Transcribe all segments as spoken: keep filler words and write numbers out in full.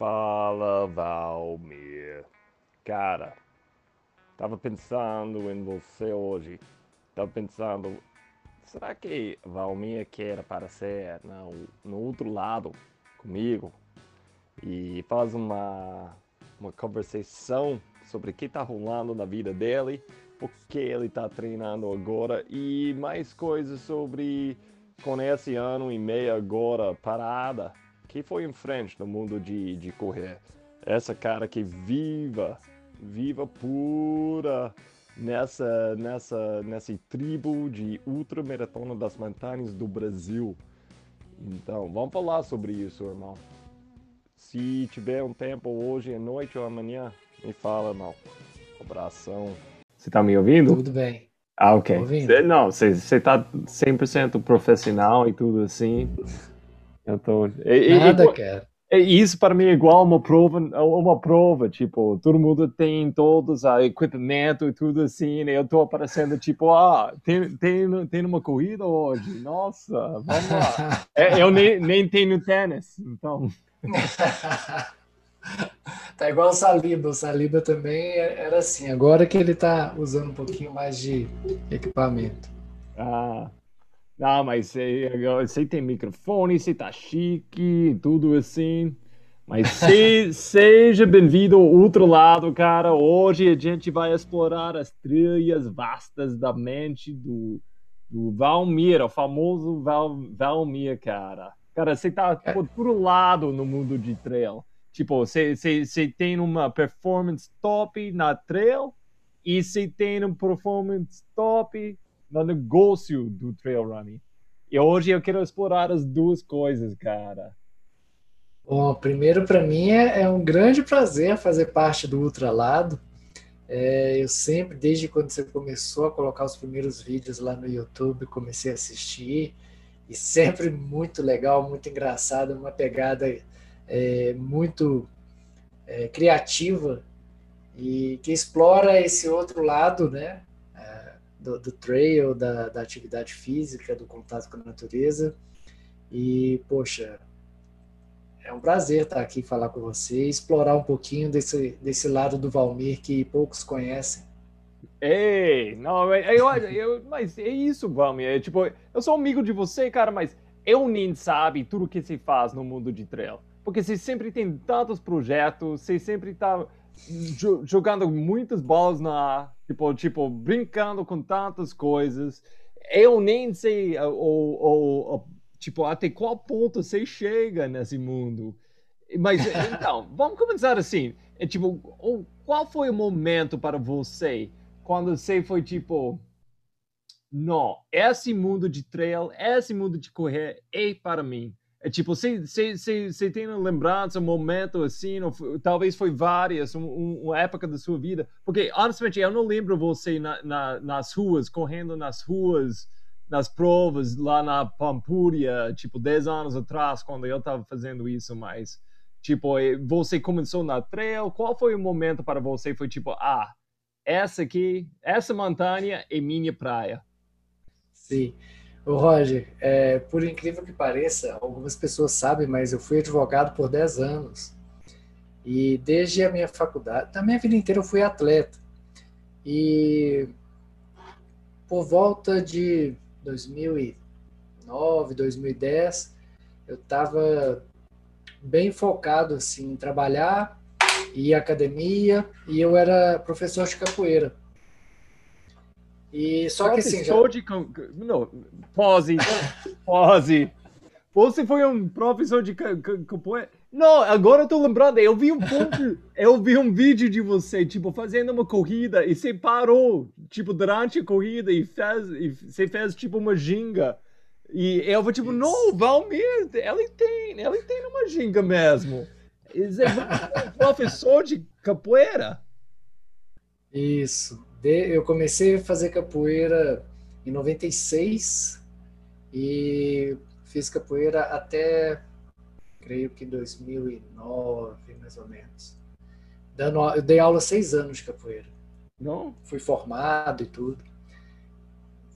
Fala, Valmir. Cara, tava pensando em você hoje. Tava pensando, será que Valmir quer aparecer no, no outro lado comigo e faz uma, uma conversação sobre o que tá rolando na vida dele, o que ele tá treinando agora e mais coisas sobre com esse ano e meio agora parada? Que foi em frente no mundo de, de correr. Essa cara que viva, viva pura nessa, nessa, nessa tribo de ultramaratona das montanhas do Brasil. Então, vamos falar sobre isso, irmão. Se tiver um tempo hoje, à noite ou amanhã, me fala, irmão. Abração. Você tá me ouvindo? Tudo bem. Ah, ok. Cê, não, você tá cem por cento profissional e tudo assim. Então, é, Nada, é, cara. É, isso para mim é igual uma prova, uma prova, tipo, todo mundo tem todos o equipamento e tudo assim, né? Eu tô aparecendo, tipo, ah, tem, tem, tem uma corrida hoje, nossa, vamos lá. é, eu nem, nem tenho tênis, então... Tá igual o Saliba, o Saliba também era assim, agora que ele tá usando um pouquinho mais de equipamento. Ah... Não, mas você tem microfone, você tá chique, tudo assim. Mas se, seja bem-vindo ao outro lado, cara. Hoje a gente vai explorar as trilhas vastas da mente do, do Valmir, o famoso Val, Valmir, cara. Cara, você tá por outro lado no mundo de trail. Tipo, você tem uma performance top na trail e você tem uma performance top no negócio do trail running. E hoje eu quero explorar as duas coisas, cara. Bom, primeiro para mim é, é um grande prazer fazer parte do Ultra Lado. É, eu sempre, desde quando você começou a colocar os primeiros vídeos lá no YouTube, comecei a assistir, e sempre muito legal, muito engraçado, uma pegada é, muito é, criativa e que explora esse outro lado, né? Do, do trail, da, da atividade física, do contato com a natureza. E, poxa, é um prazer estar aqui, falar com você, explorar um pouquinho desse, desse lado do Valmir que poucos conhecem. Ei, não, eu, eu, mas é isso, Valmir. É, tipo, eu sou amigo de você, cara, mas eu nem sabe tudo que se faz no mundo de trail. Porque você sempre tem tantos projetos, você sempre está... jogando muitas bolas na ar, tipo, tipo, brincando com tantas coisas. Eu nem sei ou, ou, ou, tipo, até qual ponto você chega nesse mundo. Mas, então, vamos começar assim. É, tipo, qual foi o momento para você quando você foi, tipo, não, esse mundo de trail, esse mundo de correr é para mim? É tipo, você tem lembrança, um momento assim, ou, talvez foi várias, um, um, uma época da sua vida? Porque, honestamente, eu não lembro você na, na, nas ruas, correndo nas ruas, nas provas, lá na Pampulha, tipo, dez anos atrás, quando eu estava fazendo isso, mas, tipo, você começou na trail, qual foi o momento para você? Foi tipo, ah, essa aqui, essa montanha é minha praia. Sim. Ô Roger, é, por incrível que pareça, algumas pessoas sabem, mas eu fui advogado por dez anos. E desde a minha faculdade, da minha vida inteira eu fui atleta. E por volta de dois mil e nove, dois mil e dez, eu estava bem focado assim, em trabalhar, ir à academia, e eu era professor de capoeira. E só que assim, já... de... não, pose, pose. Você foi um professor de capoeira? Não, agora eu tô lembrando, eu vi um ponto, eu vi um vídeo de você, tipo, fazendo uma corrida e você parou, tipo, durante a corrida e, fez, e você fez, tipo, uma ginga. E eu vou, tipo, não, Valmir, ela tem, ela tem uma ginga mesmo. E você foi um professor de capoeira? Isso. Eu comecei a fazer capoeira em noventa e seis e fiz capoeira até, creio que dois mil e nove, mais ou menos. Dando, eu dei aula seis anos de capoeira. Não? Fui formado e tudo.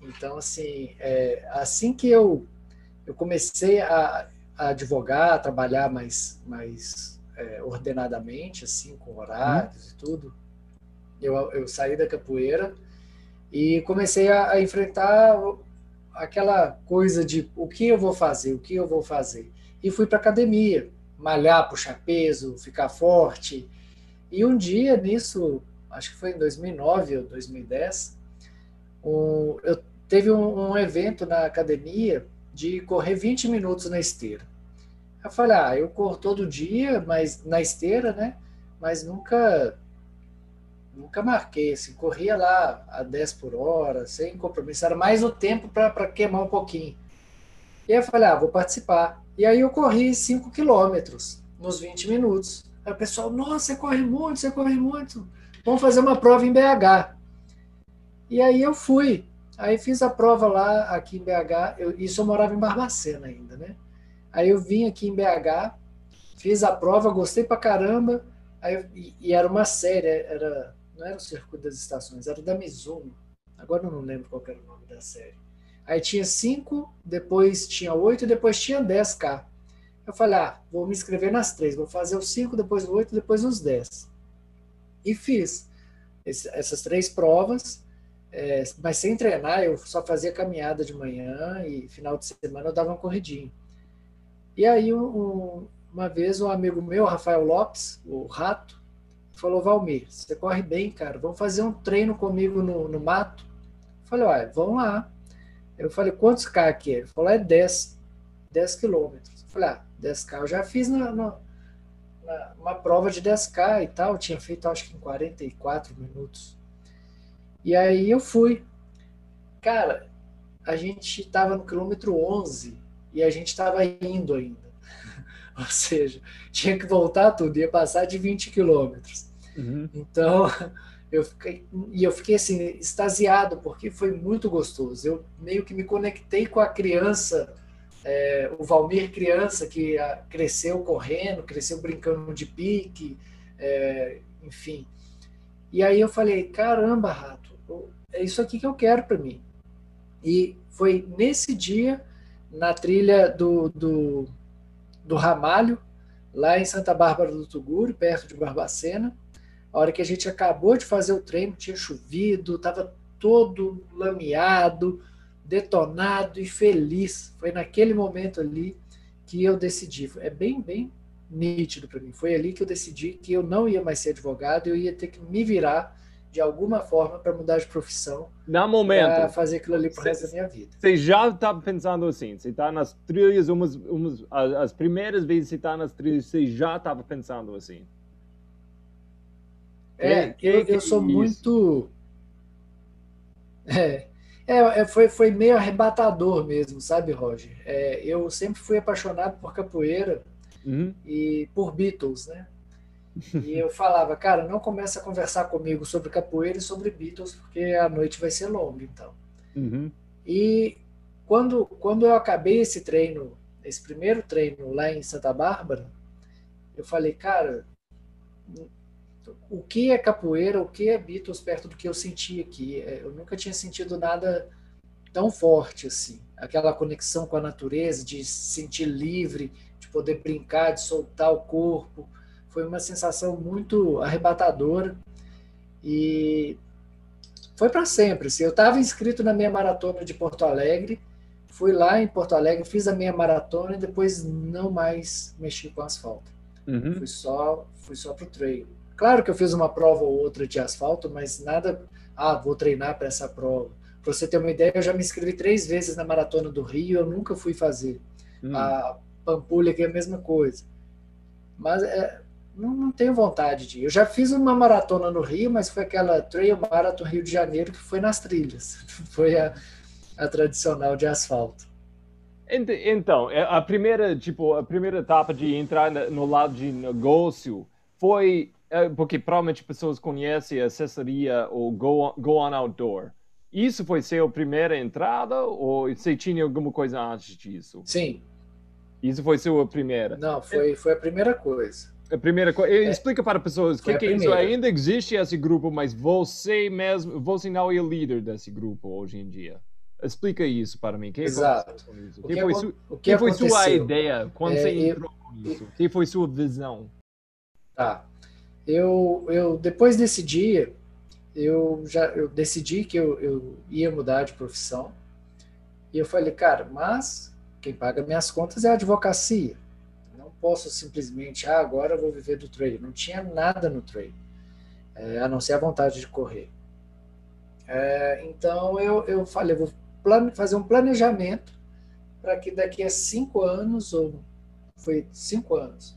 Então, assim, é, assim que eu, eu comecei a, a advogar, a trabalhar mais, mais é, ordenadamente, assim, com horários, uhum, e tudo. Eu, eu saí da capoeira e comecei a, a enfrentar aquela coisa de o que eu vou fazer, o que eu vou fazer. E fui para academia, malhar, puxar peso, ficar forte. E um dia nisso, acho que foi em dois mil e nove ou dois mil e dez, um, eu teve um, um evento na academia de correr vinte minutos na esteira. Eu falei, ah, eu corro todo dia, mas na esteira, né? Mas nunca, nunca marquei, assim, corria lá a dez por hora, sem compromisso, era mais o tempo para queimar um pouquinho. E aí eu falei, ah, vou participar. E aí eu corri cinco quilômetros nos vinte minutos. Aí o pessoal, nossa, você corre muito, você corre muito. Vamos fazer uma prova em B H. E aí eu fui. Aí fiz a prova lá, aqui em B H, eu, isso eu morava em Barbacena ainda, né? Aí eu vim aqui em B H, fiz a prova, gostei pra caramba, aí eu, e, e era uma série, era, não era o Circuito das Estações, era da Mizuno, agora eu não lembro qual era o nome da série. Aí tinha cinco, depois tinha oito, depois tinha dez K. Eu falei, ah, vou me inscrever nas três, vou fazer os cinco, depois o oito, depois os dez. E fiz esse, essas três provas. É, mas sem treinar, eu só fazia caminhada de manhã e final de semana eu dava uma corridinha. E aí, um, uma vez, um amigo meu, Rafael Lopes, o Rato, falou, Valmir, você corre bem, cara, vamos fazer um treino comigo no, no mato? Eu falei, olha, vamos lá. Eu falei, quantos K aqui é? Ele falou, é dez, dez quilômetros. Eu falei, ah, dez K eu já fiz na, na, na, uma prova de dez K e tal, eu tinha feito acho que em quarenta e quatro minutos. E aí eu fui. Cara, a gente estava no quilômetro onze e a gente estava indo ainda. Ou seja, tinha que voltar tudo, ia passar de vinte quilômetros. Uhum. Então, eu fiquei, e eu fiquei assim, extasiado, porque foi muito gostoso. Eu meio que me conectei com a criança, é, o Valmir criança, que cresceu correndo, cresceu brincando de pique, é, enfim. E aí eu falei, caramba, Rato, é isso aqui que eu quero para mim. E foi nesse dia, na trilha do, do, do Ramalho, lá em Santa Bárbara do Tuguru, perto de Barbacena, a hora que a gente acabou de fazer o treino, tinha chovido, estava todo lameado, detonado e feliz. Foi naquele momento ali que eu decidi. É bem, bem nítido para mim. Foi ali que eu decidi que eu não ia mais ser advogado, eu ia ter que me virar de alguma forma para mudar de profissão, para fazer aquilo ali pro cê, resto da minha vida. Você já tá pensando assim, você tá nas trilhas, umas, umas, as, as primeiras vezes que você tá nas trilhas, você já tava pensando assim? É, que, eu, que eu sou isso? muito... É, é foi, foi meio arrebatador mesmo, sabe, Roger? É, eu sempre fui apaixonado por capoeira, uhum, e por Beatles, né? E eu falava, cara, não começa a conversar comigo sobre capoeira e sobre Beatles, porque a noite vai ser longa, então. Uhum. E quando, quando eu acabei esse treino, esse primeiro treino lá em Santa Bárbara, eu falei, cara, o que é capoeira, o que é Beatles perto do que eu senti aqui? Eu nunca tinha sentido nada tão forte assim. Aquela conexão com a natureza, de se sentir livre, de poder brincar, de soltar o corpo... Foi uma sensação muito arrebatadora e foi para sempre. Eu estava inscrito na minha maratona de Porto Alegre, fui lá em Porto Alegre, fiz a minha maratona e depois não mais mexi com asfalto. Uhum. Fui só, fui só para o treino. Claro que eu fiz uma prova ou outra de asfalto, mas nada, ah, vou treinar para essa prova. Para você ter uma ideia, eu já me inscrevi três vezes na maratona do Rio, eu nunca fui fazer. Uhum. A Pampulha, que é a mesma coisa. Mas... é, Não, não tenho vontade de ir. Eu já fiz uma maratona no Rio, mas foi aquela Trail Marathon Rio de Janeiro que foi nas trilhas. Foi a, a tradicional de asfalto. Então, a primeira, tipo, a primeira etapa de entrar no lado de negócio foi... Porque provavelmente pessoas conhecem a assessoria ou Go On, Go On Outdoor. Isso foi sua primeira entrada ou você tinha alguma coisa antes disso? Sim. Isso foi sua primeira? Não, foi, foi a primeira coisa. A primeira coisa, é, explica para pessoas o que, que é isso. Ainda existe esse grupo, mas você mesmo, você não é o líder desse grupo hoje em dia. Explica isso para mim. Quem Exato. Isso? O que, que foi, o que foi sua ideia quando é, você entrou eu, nisso? O que foi sua visão? Tá. Eu, eu depois desse dia, eu já eu decidi que eu, eu ia mudar de profissão. E eu falei, cara, mas quem paga minhas contas é a advocacia. Não posso simplesmente, ah, agora eu vou viver do trail. Não tinha nada no trail, é, a não ser a vontade de correr. É, então eu, eu falei, vou plane, fazer um planejamento para que daqui a cinco anos, ou foi cinco anos,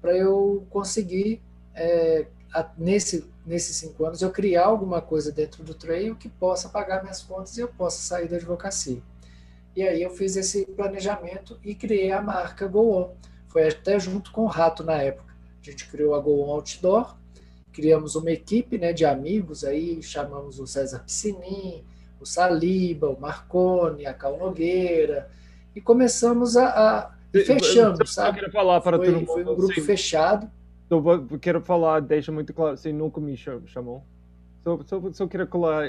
para eu conseguir, é, a, nesse, nesses cinco anos, eu criar alguma coisa dentro do trail que possa pagar minhas contas e eu possa sair da advocacia. E aí eu fiz esse planejamento e criei a marca Go On. Foi até junto com o Rato na época. A gente criou a Go On Outdoor, criamos uma equipe, né, de amigos, aí chamamos o César Piscinin, o Saliba, o Marconi, a Cal Nogueira, e começamos a... a fechamos, sabe? Eu quero falar para foi, todo mundo, foi um grupo, sim, fechado. Eu quero falar, deixa muito claro, você nunca me chamou. Só, só, só queria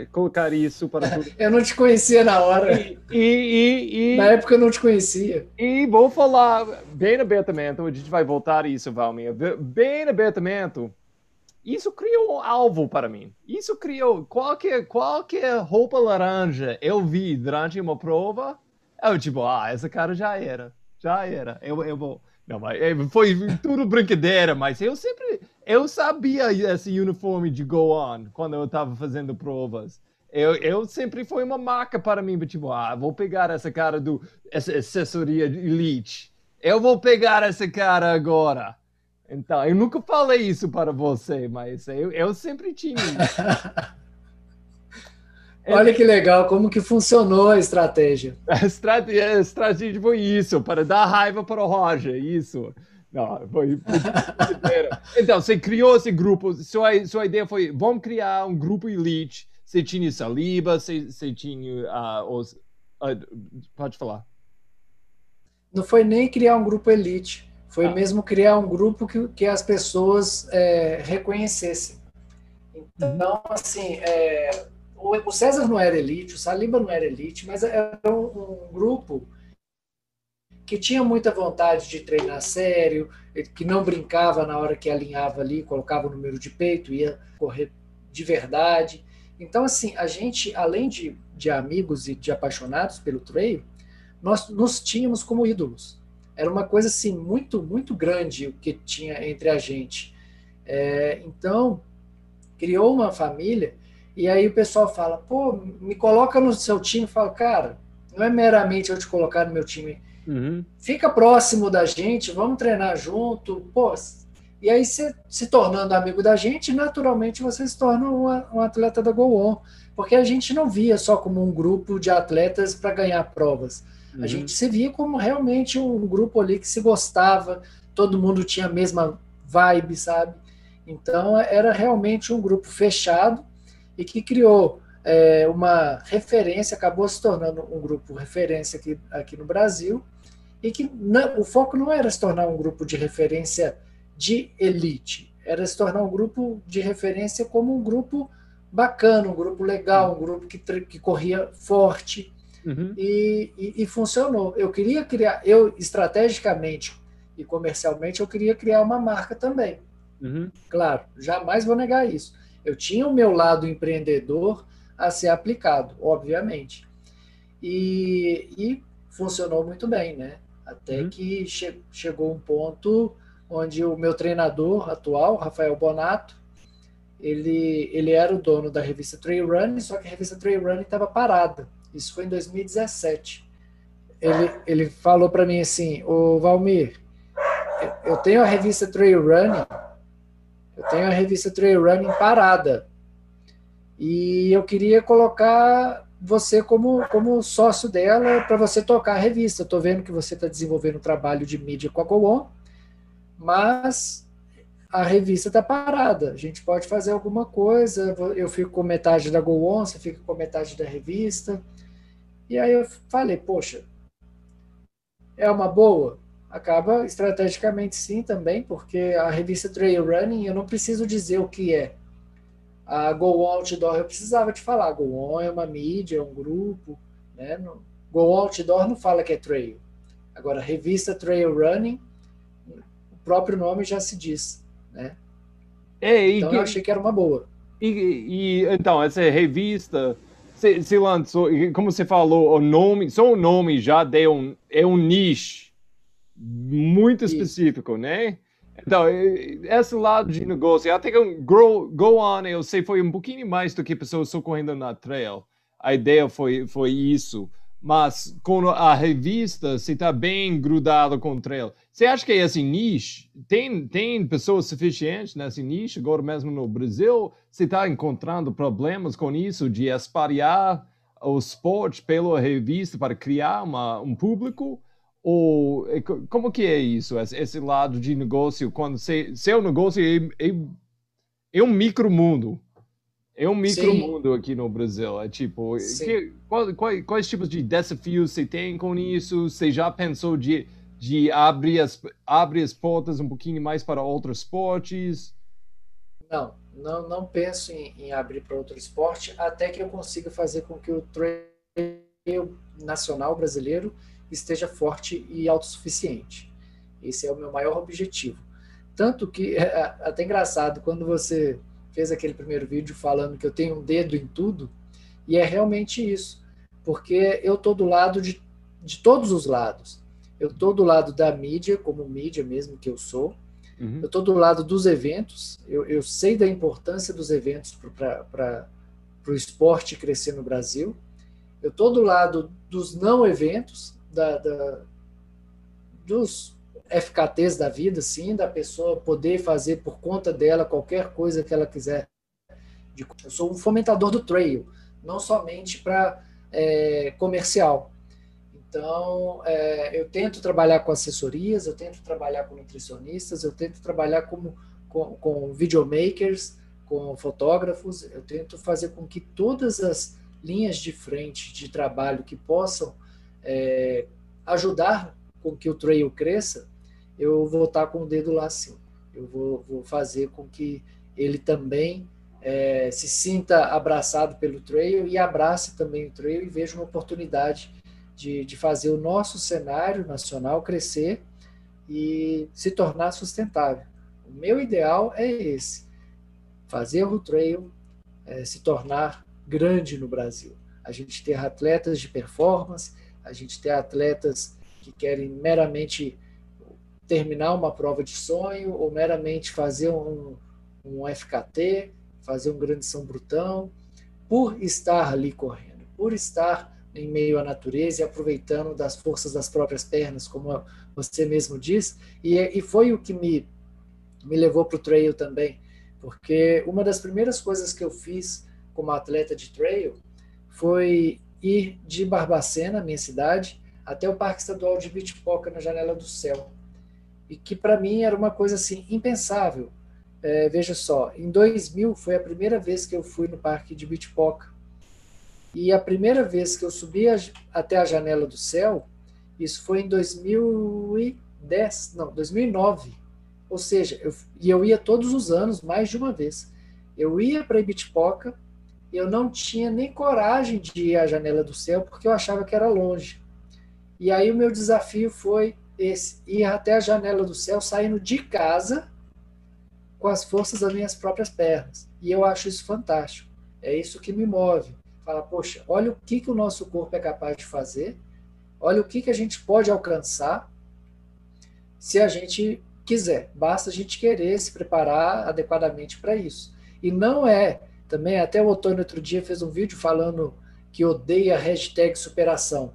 colocar isso para tudo. Eu não te conhecia na hora. E, e, e, na época eu não te conhecia. E vou falar bem abertamente, a gente vai voltar a isso, Valmir. Bem abertamente, isso criou um alvo para mim. Isso criou qualquer, qualquer roupa laranja eu vi durante uma prova, eu tipo, ah, esse cara já era. Já era. Eu, eu vou... Não, mas foi tudo brincadeira, mas eu sempre... Eu sabia esse uniforme de Go On quando eu estava fazendo provas. Eu, eu sempre foi uma marca para mim, tipo, ah, vou pegar essa cara do... Essa assessoria elite. Eu vou pegar essa cara agora. Então, eu nunca falei isso para você, mas eu, eu sempre tinha isso. Olha que legal, como que funcionou a estratégia. A estratégia, a estratégia foi isso, para dar raiva para o Roger, isso. Não, foi... Então, você criou esse grupo, sua, sua ideia foi, vamos criar um grupo elite, você tinha Saliba, você, você tinha... Uh, os, uh, pode falar. Não foi nem criar um grupo elite, foi ah. mesmo criar um grupo que, que as pessoas é, reconhecessem. Então, assim... É... O César não era elite, o Saliba não era elite, mas era um, um grupo que tinha muita vontade de treinar sério, que não brincava na hora que alinhava ali, colocava o número de peito, ia correr de verdade. Então, assim, a gente, além de, de amigos e de apaixonados pelo trail, nós nos tínhamos como ídolos. Era uma coisa, assim, muito, muito grande o que tinha entre a gente. É, então, criou uma família... E aí o pessoal fala, pô, me coloca no seu time. Fala, cara, não é meramente eu te colocar no meu time. Uhum. Fica próximo da gente, vamos treinar junto. Pô, e aí você se tornando amigo da gente, naturalmente você se torna um, um atleta da Go On. Porque a gente não via só como um grupo de atletas para ganhar provas. Uhum. A gente se via como realmente um grupo ali que se gostava, todo mundo tinha a mesma vibe, sabe? Então era realmente um grupo fechado, e que criou é, uma referência, acabou se tornando um grupo referência aqui, aqui no Brasil, e que não, o foco não era se tornar um grupo de referência de elite, era se tornar um grupo de referência como um grupo bacana, um grupo legal, um grupo que, que corria forte, uhum. e, e, e funcionou. Eu queria criar, eu estrategicamente e comercialmente, eu queria criar uma marca também. Uhum. Claro, jamais vou negar isso. Eu tinha o meu lado empreendedor a ser aplicado, obviamente. E, e funcionou muito bem, né? Até uhum. que che chegou um ponto onde o meu treinador atual, Rafael Bonato, ele, ele era o dono da revista Trail Running, só que a revista Trail Running estava parada. Isso foi em dois mil e dezessete. Ele, ele falou para mim assim, ô Valmir, eu tenho a revista Trail Running... Eu tenho a revista Trail Running parada e eu queria colocar você como, como sócio dela para você tocar a revista. Eu estou vendo que você está desenvolvendo um trabalho de mídia com a Go On, mas a revista está parada. A gente pode fazer alguma coisa, eu fico com metade da Go On, você fica com metade da revista. E aí eu falei, poxa, é uma boa? Acaba estrategicamente sim também, porque a revista Trail Running, eu não preciso dizer o que é. A Go On Outdoor, eu precisava te falar, Go On é uma mídia, é um grupo, né? Go On Outdoor não fala que é trail. Agora, a revista Trail Running, o próprio nome já se diz, né? É, e então que... eu achei que era uma boa. E, e então, essa revista se, se lançou, como você falou, o nome, só o nome já deu um, é um nicho muito específico, isso, né? Então, esse lado de negócio, até que um Go, Go On, eu sei, foi um pouquinho mais do que pessoas só correndo na trail. A ideia foi, foi isso. Mas com a revista, você está bem grudado com o trail. Você acha que esse nicho, tem, tem pessoas suficientes nesse nicho, agora mesmo no Brasil? Você está encontrando problemas com isso, de espalhar o esporte pela revista para criar uma, um público? Ou como que é isso, esse lado de negócio, quando você, seu negócio é, é, é um micromundo, é um micromundo aqui no Brasil, é tipo, que, qual, qual, quais tipos de desafios você tem com isso? Você já pensou de, de abrir, as, abrir as portas um pouquinho mais para outros esportes? Não, não, não penso em, em abrir para outro esporte, até que eu consiga fazer com que o trail nacional brasileiro esteja forte e autossuficiente. Esse é o meu maior objetivo. Tanto que, é até engraçado, quando você fez aquele primeiro vídeo falando que eu tenho um dedo em tudo, e é realmente isso, porque eu estou do lado de, de todos os lados. Eu estou do lado da mídia, como mídia mesmo que eu sou, uhum. Eu estou do lado dos eventos, eu, eu sei da importância dos eventos para o esporte crescer no Brasil, eu estou do lado dos não eventos, Da, da, dos F K Ts da vida, sim, da pessoa poder fazer por conta dela qualquer coisa que ela quiser. Eu sou um fomentador do trail, não somente para é, comercial. Então, é, eu tento trabalhar com assessorias, eu tento trabalhar com nutricionistas, eu tento trabalhar com, com, com videomakers, com fotógrafos, eu tento fazer com que todas as linhas de frente de trabalho que possam É, ajudar com que o trail cresça, eu vou estar com o dedo lá sim. Eu vou, vou fazer com que ele também é, se sinta abraçado pelo trail e abrace também o trail e veja uma oportunidade de, de fazer o nosso cenário nacional crescer e se tornar sustentável. O meu ideal é esse, fazer o trail é, se tornar grande no Brasil. A gente ter atletas de performance, a gente tem atletas que querem meramente terminar uma prova de sonho ou meramente fazer um, um F K T, fazer um grande São Brutão, por estar ali correndo, por estar em meio à natureza e aproveitando das forças das próprias pernas, como você mesmo diz. E, e foi o que me, me levou para o trail também, porque uma das primeiras coisas que eu fiz como atleta de trail foi ir de Barbacena, minha cidade, até o Parque Estadual de Bitipoca, na Janela do Céu. E que para mim era uma coisa assim, impensável. É, veja só, em dois mil foi a primeira vez que eu fui no Parque de Bitipoca. E a primeira vez que eu subi a, até a Janela do Céu, isso foi em dois mil e dez, não, dois mil e nove. Ou seja, eu, e eu ia todos os anos, mais de uma vez. Eu ia para Bitipoca, eu não tinha nem coragem de ir à Janela do Céu, porque eu achava que era longe. E aí o meu desafio foi esse, ir até a Janela do Céu, saindo de casa com as forças das minhas próprias pernas. E eu acho isso fantástico. É isso que me move. Fala, poxa, olha o que, que o nosso corpo é capaz de fazer, olha o que, que a gente pode alcançar se a gente quiser. Basta a gente querer se preparar adequadamente para isso. E não é... Também, até o Otônio outro dia fez um vídeo falando que odeia a hashtag superação.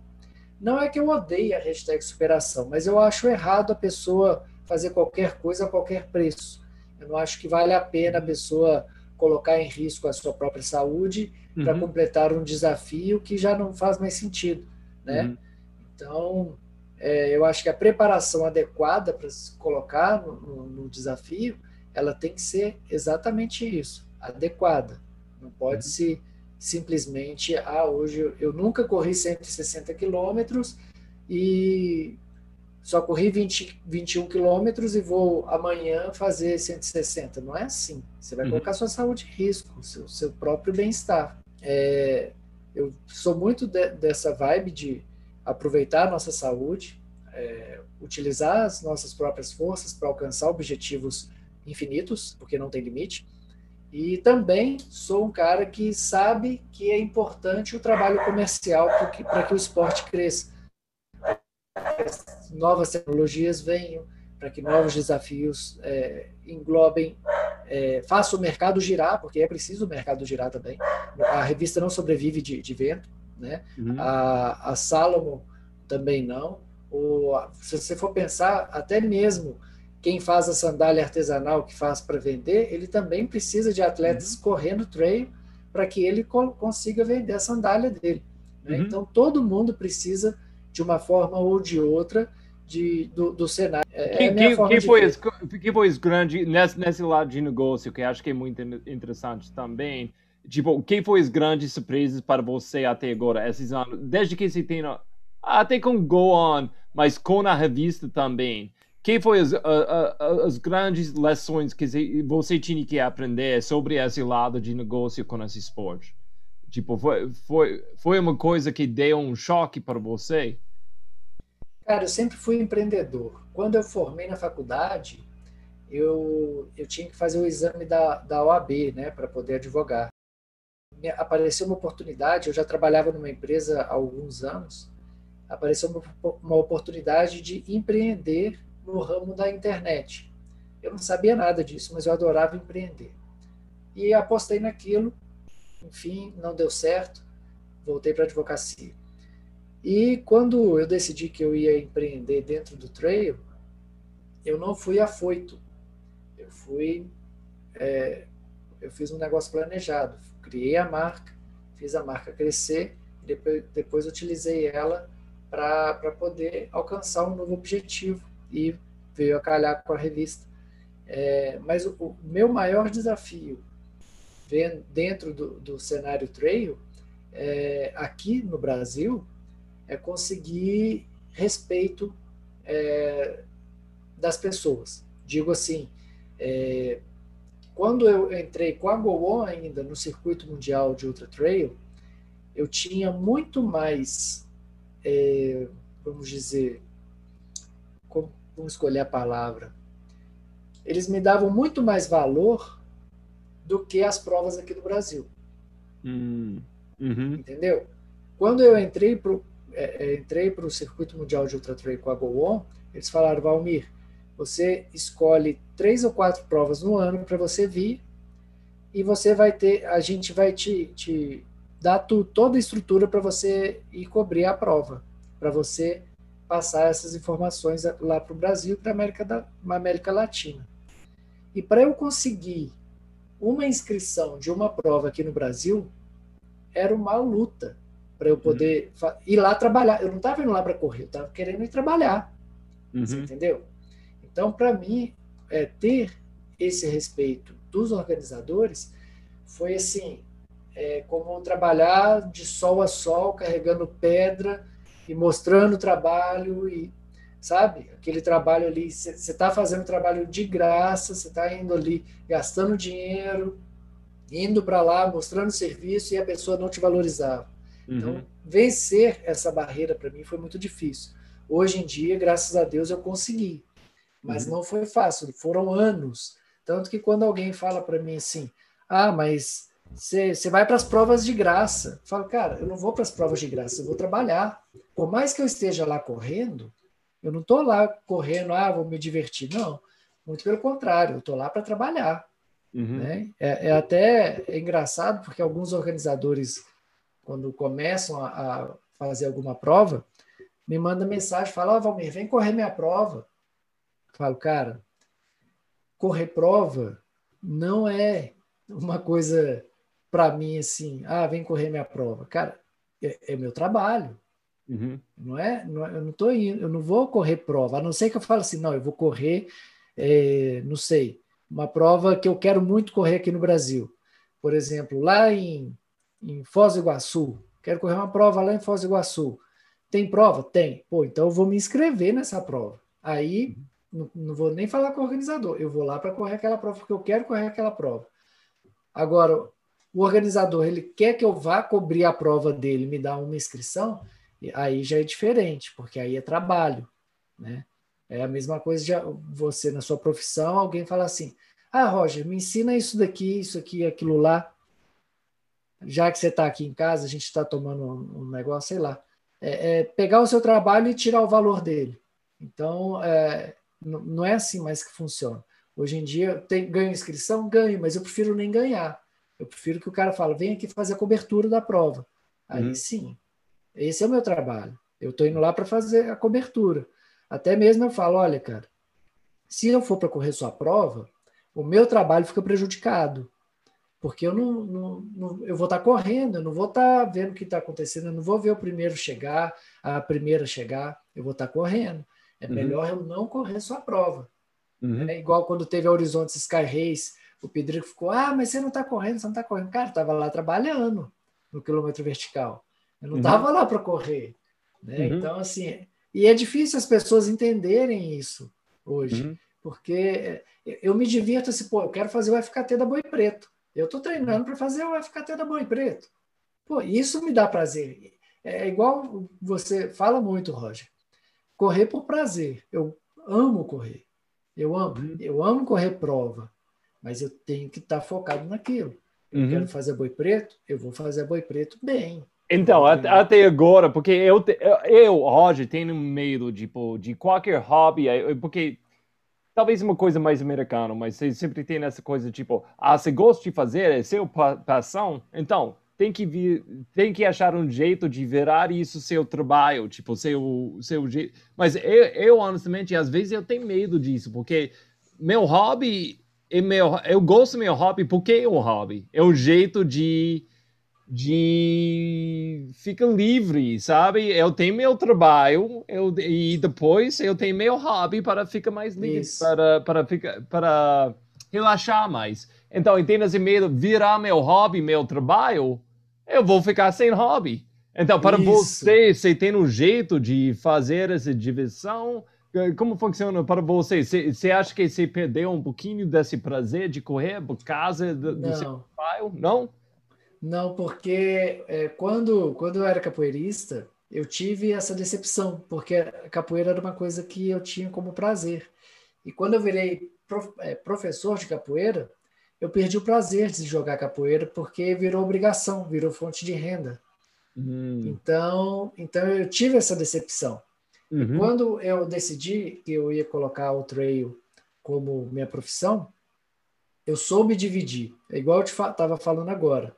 Não é que eu odeie a hashtag superação, mas eu acho errado a pessoa fazer qualquer coisa a qualquer preço. Eu não acho que vale a pena a pessoa colocar em risco a sua própria saúde uhum. para completar um desafio que já não faz mais sentido, né? Uhum. Então, é, eu acho que a preparação adequada para se colocar no, no, no desafio, ela tem que ser exatamente isso, adequada. Não pode se simplesmente, ah, hoje eu, eu nunca corri cento e sessenta quilômetros e só corri vinte, vinte e um quilômetros e vou amanhã fazer cento e sessenta. Não é assim. Você vai uhum. colocar sua saúde em risco, seu, seu próprio bem-estar. É, eu sou muito de, dessa vibe de aproveitar a nossa saúde, é, utilizar as nossas próprias forças para alcançar objetivos infinitos, porque não tem limite. E também sou um cara que sabe que é importante o trabalho comercial para que o esporte cresça, para que novas tecnologias venham, para que novos desafios é, englobem, é, faça o mercado girar, porque é preciso o mercado girar também. A revista não sobrevive de, de vento, né? Uhum. A, a Salomon também não. Ou, se você for pensar, até mesmo quem faz a sandália artesanal que faz para vender, ele também precisa de atletas uhum. correndo trail para que ele co consiga vender a sandália dele, né? Uhum. Então, todo mundo precisa, de uma forma ou de outra, de, do, do cenário. É quem, quem, quem, foi esse, quem foi esse grande, nesse, nesse lado de negócio, que eu acho que é muito interessante também, tipo, quem foi as grandes surpresas para você até agora, esses anos, desde que você tem, até com Go On, mas com a revista também, quem foi as, as, as grandes lições que você tinha que aprender sobre esse lado de negócio com esse esporte? Tipo, foi, foi, foi uma coisa que deu um choque para você? Cara, eu sempre fui empreendedor. Quando eu formei na faculdade, eu, eu tinha que fazer o exame da, da O A B, né, para poder advogar. Me apareceu uma oportunidade, eu já trabalhava numa empresa há alguns anos, apareceu uma, uma oportunidade de empreender no ramo da internet. Eu não sabia nada disso, mas eu adorava empreender. E apostei naquilo. Enfim, não deu certo, voltei para a advocacia. E quando eu decidi que eu ia empreender dentro do trail, eu não fui afoito. Eu fui, é, eu fiz um negócio planejado, criei a marca, fiz a marca crescer, e depois, depois utilizei ela para poder alcançar um novo objetivo, e veio a calhar com a revista. É, mas o, o meu maior desafio dentro do, do cenário trail, é, aqui no Brasil, é conseguir respeito é, das pessoas. Digo assim, é, quando eu entrei com a Go On ainda no circuito mundial de Ultra Trail, eu tinha muito mais, é, vamos dizer, como, como escolher a palavra, eles me davam muito mais valor do que as provas aqui do Brasil. Uhum. Entendeu? Quando eu entrei para o é, entrei para o Circuito Mundial de Ultra Trail com a Go On, eles falaram, Valmir, você escolhe três ou quatro provas no ano para você vir, e você vai ter, a gente vai te, te dar tu, toda a estrutura para você ir cobrir a prova, para você passar essas informações lá para o Brasil, para a América, da, América Latina. E para eu conseguir uma inscrição de uma prova aqui no Brasil, era uma luta para eu poder uhum. ir lá trabalhar. Eu não estava indo lá para correr, eu estava querendo ir trabalhar. Uhum. Você entendeu? Então, para mim, é, ter esse respeito dos organizadores foi assim, é, como trabalhar de sol a sol, carregando pedra e mostrando o trabalho e, sabe? Aquele trabalho ali, você está fazendo trabalho de graça, você está indo ali gastando dinheiro, indo para lá, mostrando serviço e a pessoa não te valorizava. Uhum. Então, vencer essa barreira para mim foi muito difícil. Hoje em dia, graças a Deus, eu consegui, mas uhum. não foi fácil, foram anos. Tanto que quando alguém fala para mim assim, ah, mas você vai para as provas de graça. Eu falo, cara, eu não vou para as provas de graça, eu vou trabalhar. Por mais que eu esteja lá correndo, eu não estou lá correndo, ah, vou me divertir. Não, muito pelo contrário, eu estou lá para trabalhar. Uhum. Né? É, é até é engraçado, porque alguns organizadores, quando começam a, a fazer alguma prova, me mandam mensagem, falam, ah, Valmir, vem correr minha prova. Eu falo, cara, correr prova não é uma coisa para mim assim, ah, vem correr minha prova. Cara, é, é meu trabalho. Uhum. Não é? Não, eu não tô indo, eu não vou correr prova, a não ser que eu fale assim, não, eu vou correr, é, não sei, uma prova que eu quero muito correr aqui no Brasil. Por exemplo, lá em, em Foz do Iguaçu, quero correr uma prova lá em Foz do Iguaçu. Tem prova? Tem. Pô, então eu vou me inscrever nessa prova. Aí, uhum. não, não vou nem falar com o organizador, eu vou lá para correr aquela prova, porque eu quero correr aquela prova. Agora, o organizador, ele quer que eu vá cobrir a prova dele, me dá uma inscrição, aí já é diferente, porque aí é trabalho, né? É a mesma coisa de você, na sua profissão, alguém fala assim, Ah, Roger, me ensina isso daqui, isso aqui, aquilo lá. Já que você está aqui em casa, a gente está tomando um negócio, sei lá. É, é pegar o seu trabalho e tirar o valor dele. Então, é, não é assim mais que funciona. Hoje em dia, tem, ganho inscrição? Ganho, mas eu prefiro nem ganhar. Eu prefiro que o cara fale, vem aqui fazer a cobertura da prova. Aí uhum. sim, esse é o meu trabalho. Eu estou indo lá para fazer a cobertura. Até mesmo eu falo, olha, cara, se eu for para correr sua prova, o meu trabalho fica prejudicado. Porque eu não, não, não eu vou estar tá correndo, eu não vou estar tá vendo o que está acontecendo, eu não vou ver o primeiro chegar, a primeira chegar, eu vou estar tá correndo. É uhum. melhor eu não correr sua prova. Uhum. É igual quando teve a Horizontes Sky Race, o Pedrico ficou, ah, mas você não está correndo, você não está correndo. Cara, eu estava lá trabalhando no quilômetro vertical. Eu não estava uhum. lá para correr. Né? Uhum. Então, assim, e é difícil as pessoas entenderem isso hoje, uhum. porque eu me divirto assim, pô, eu quero fazer o F K T da Boi Preto. Eu estou treinando para fazer o F K T da Boi Preto. Pô, isso me dá prazer. É igual você fala muito, Roger. Correr por prazer. Eu amo correr. Eu amo. Uhum. Eu amo correr prova. Mas eu tenho que estar tá focado naquilo. Eu uhum. quero fazer Boi Preto, eu vou fazer Boi Preto bem. Então, até agora, porque eu, eu Roger, tenho medo tipo, de qualquer hobby, porque... Talvez uma coisa mais americana, mas você sempre tem essa coisa tipo, ah, você gosta de fazer, é seu paixão, então tem que vir, tem que achar um jeito de virar isso seu trabalho, tipo, seu, seu jeito. Mas eu, eu, honestamente, às vezes eu tenho medo disso, porque meu hobby, é meu, eu gosto do meu hobby porque é um hobby, é um jeito de... de fica livre, sabe? Eu tenho meu trabalho eu, e depois eu tenho meu hobby para ficar mais livre, para, para, ficar, para relaxar mais. Então, entendo assim, medo virar meu hobby, meu trabalho, eu vou ficar sem hobby. Então, para Isso. você, você tem um jeito de fazer essa diversão? Como funciona para você? Você, você acha que você perdeu um pouquinho desse prazer de correr por causa do, do seu trabalho? Não? Não, porque é, quando, quando eu era capoeirista, eu tive essa decepção, porque a capoeira era uma coisa que eu tinha como prazer. E quando eu virei prof, é, professor de capoeira, eu perdi o prazer de jogar capoeira, porque virou obrigação, virou fonte de renda. Uhum. Então, então, eu tive essa decepção. Uhum. E quando eu decidi que eu ia colocar o trail como minha profissão, eu soube dividir. É igual eu te fa- tava falando agora.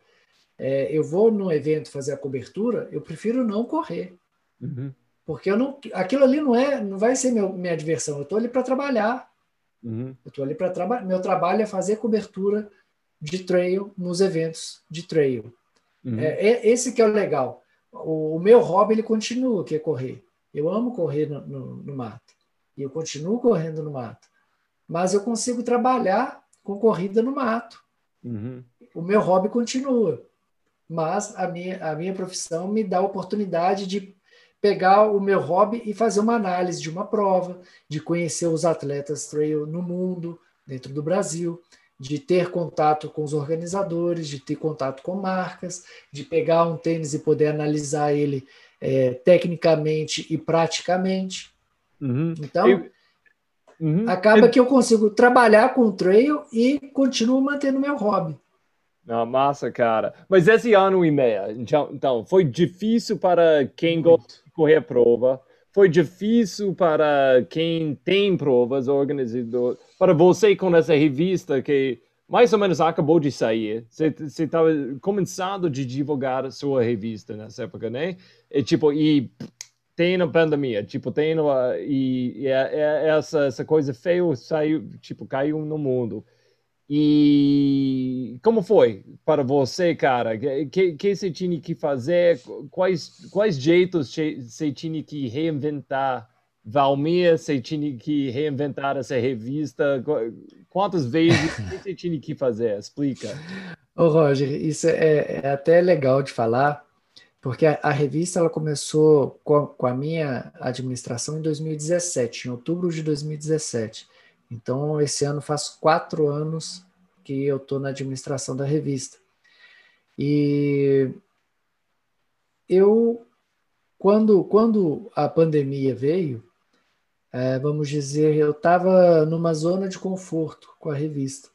É, eu vou num evento fazer a cobertura, eu prefiro não correr. Uhum. Porque eu não, aquilo ali não, é, não vai ser meu, minha diversão. Eu estou ali para trabalhar. Uhum. Eu tô ali para trabalhar. Meu trabalho é fazer cobertura de trail nos eventos de trail. Uhum. É, é, esse que é o legal. O, o meu hobby ele continua, que é correr. Eu amo correr no, no, no mato. E eu continuo correndo no mato. Mas eu consigo trabalhar com corrida no mato. Uhum. O meu hobby continua. Mas a minha, a minha profissão me dá a oportunidade de pegar o meu hobby e fazer uma análise de uma prova, de conhecer os atletas trail no mundo, dentro do Brasil, de ter contato com os organizadores, de ter contato com marcas, de pegar um tênis e poder analisar ele é, tecnicamente e praticamente. Uhum. Então, eu... uhum. acaba eu... que eu consigo trabalhar com o trail e continuo mantendo meu hobby. Ah, massa, cara. Mas esse ano e meio, então, então foi difícil para quem gosta de correr prova, foi difícil para quem tem provas, organizador, para você com essa revista que mais ou menos acabou de sair, você estava começando de divulgar a sua revista nessa época, né? E tipo, e tem a pandemia, tipo, tem a, e, e essa, essa coisa feia saiu, tipo, caiu no mundo. E como foi para você, cara? O que, que você tinha que fazer? Quais, quais jeitos você tinha que reinventar Valmir? Você tinha que reinventar essa revista? Quantas vezes você tinha que fazer? Explica. Ô, Roger, isso é, é até legal de falar, porque a, a revista ela começou com, com a minha administração em dois mil e dezessete, em outubro de dois mil e dezessete. Então, esse ano faz quatro anos que eu estou na administração da revista. E eu, quando, quando a pandemia veio, é, vamos dizer, eu estava numa zona de conforto com a revista.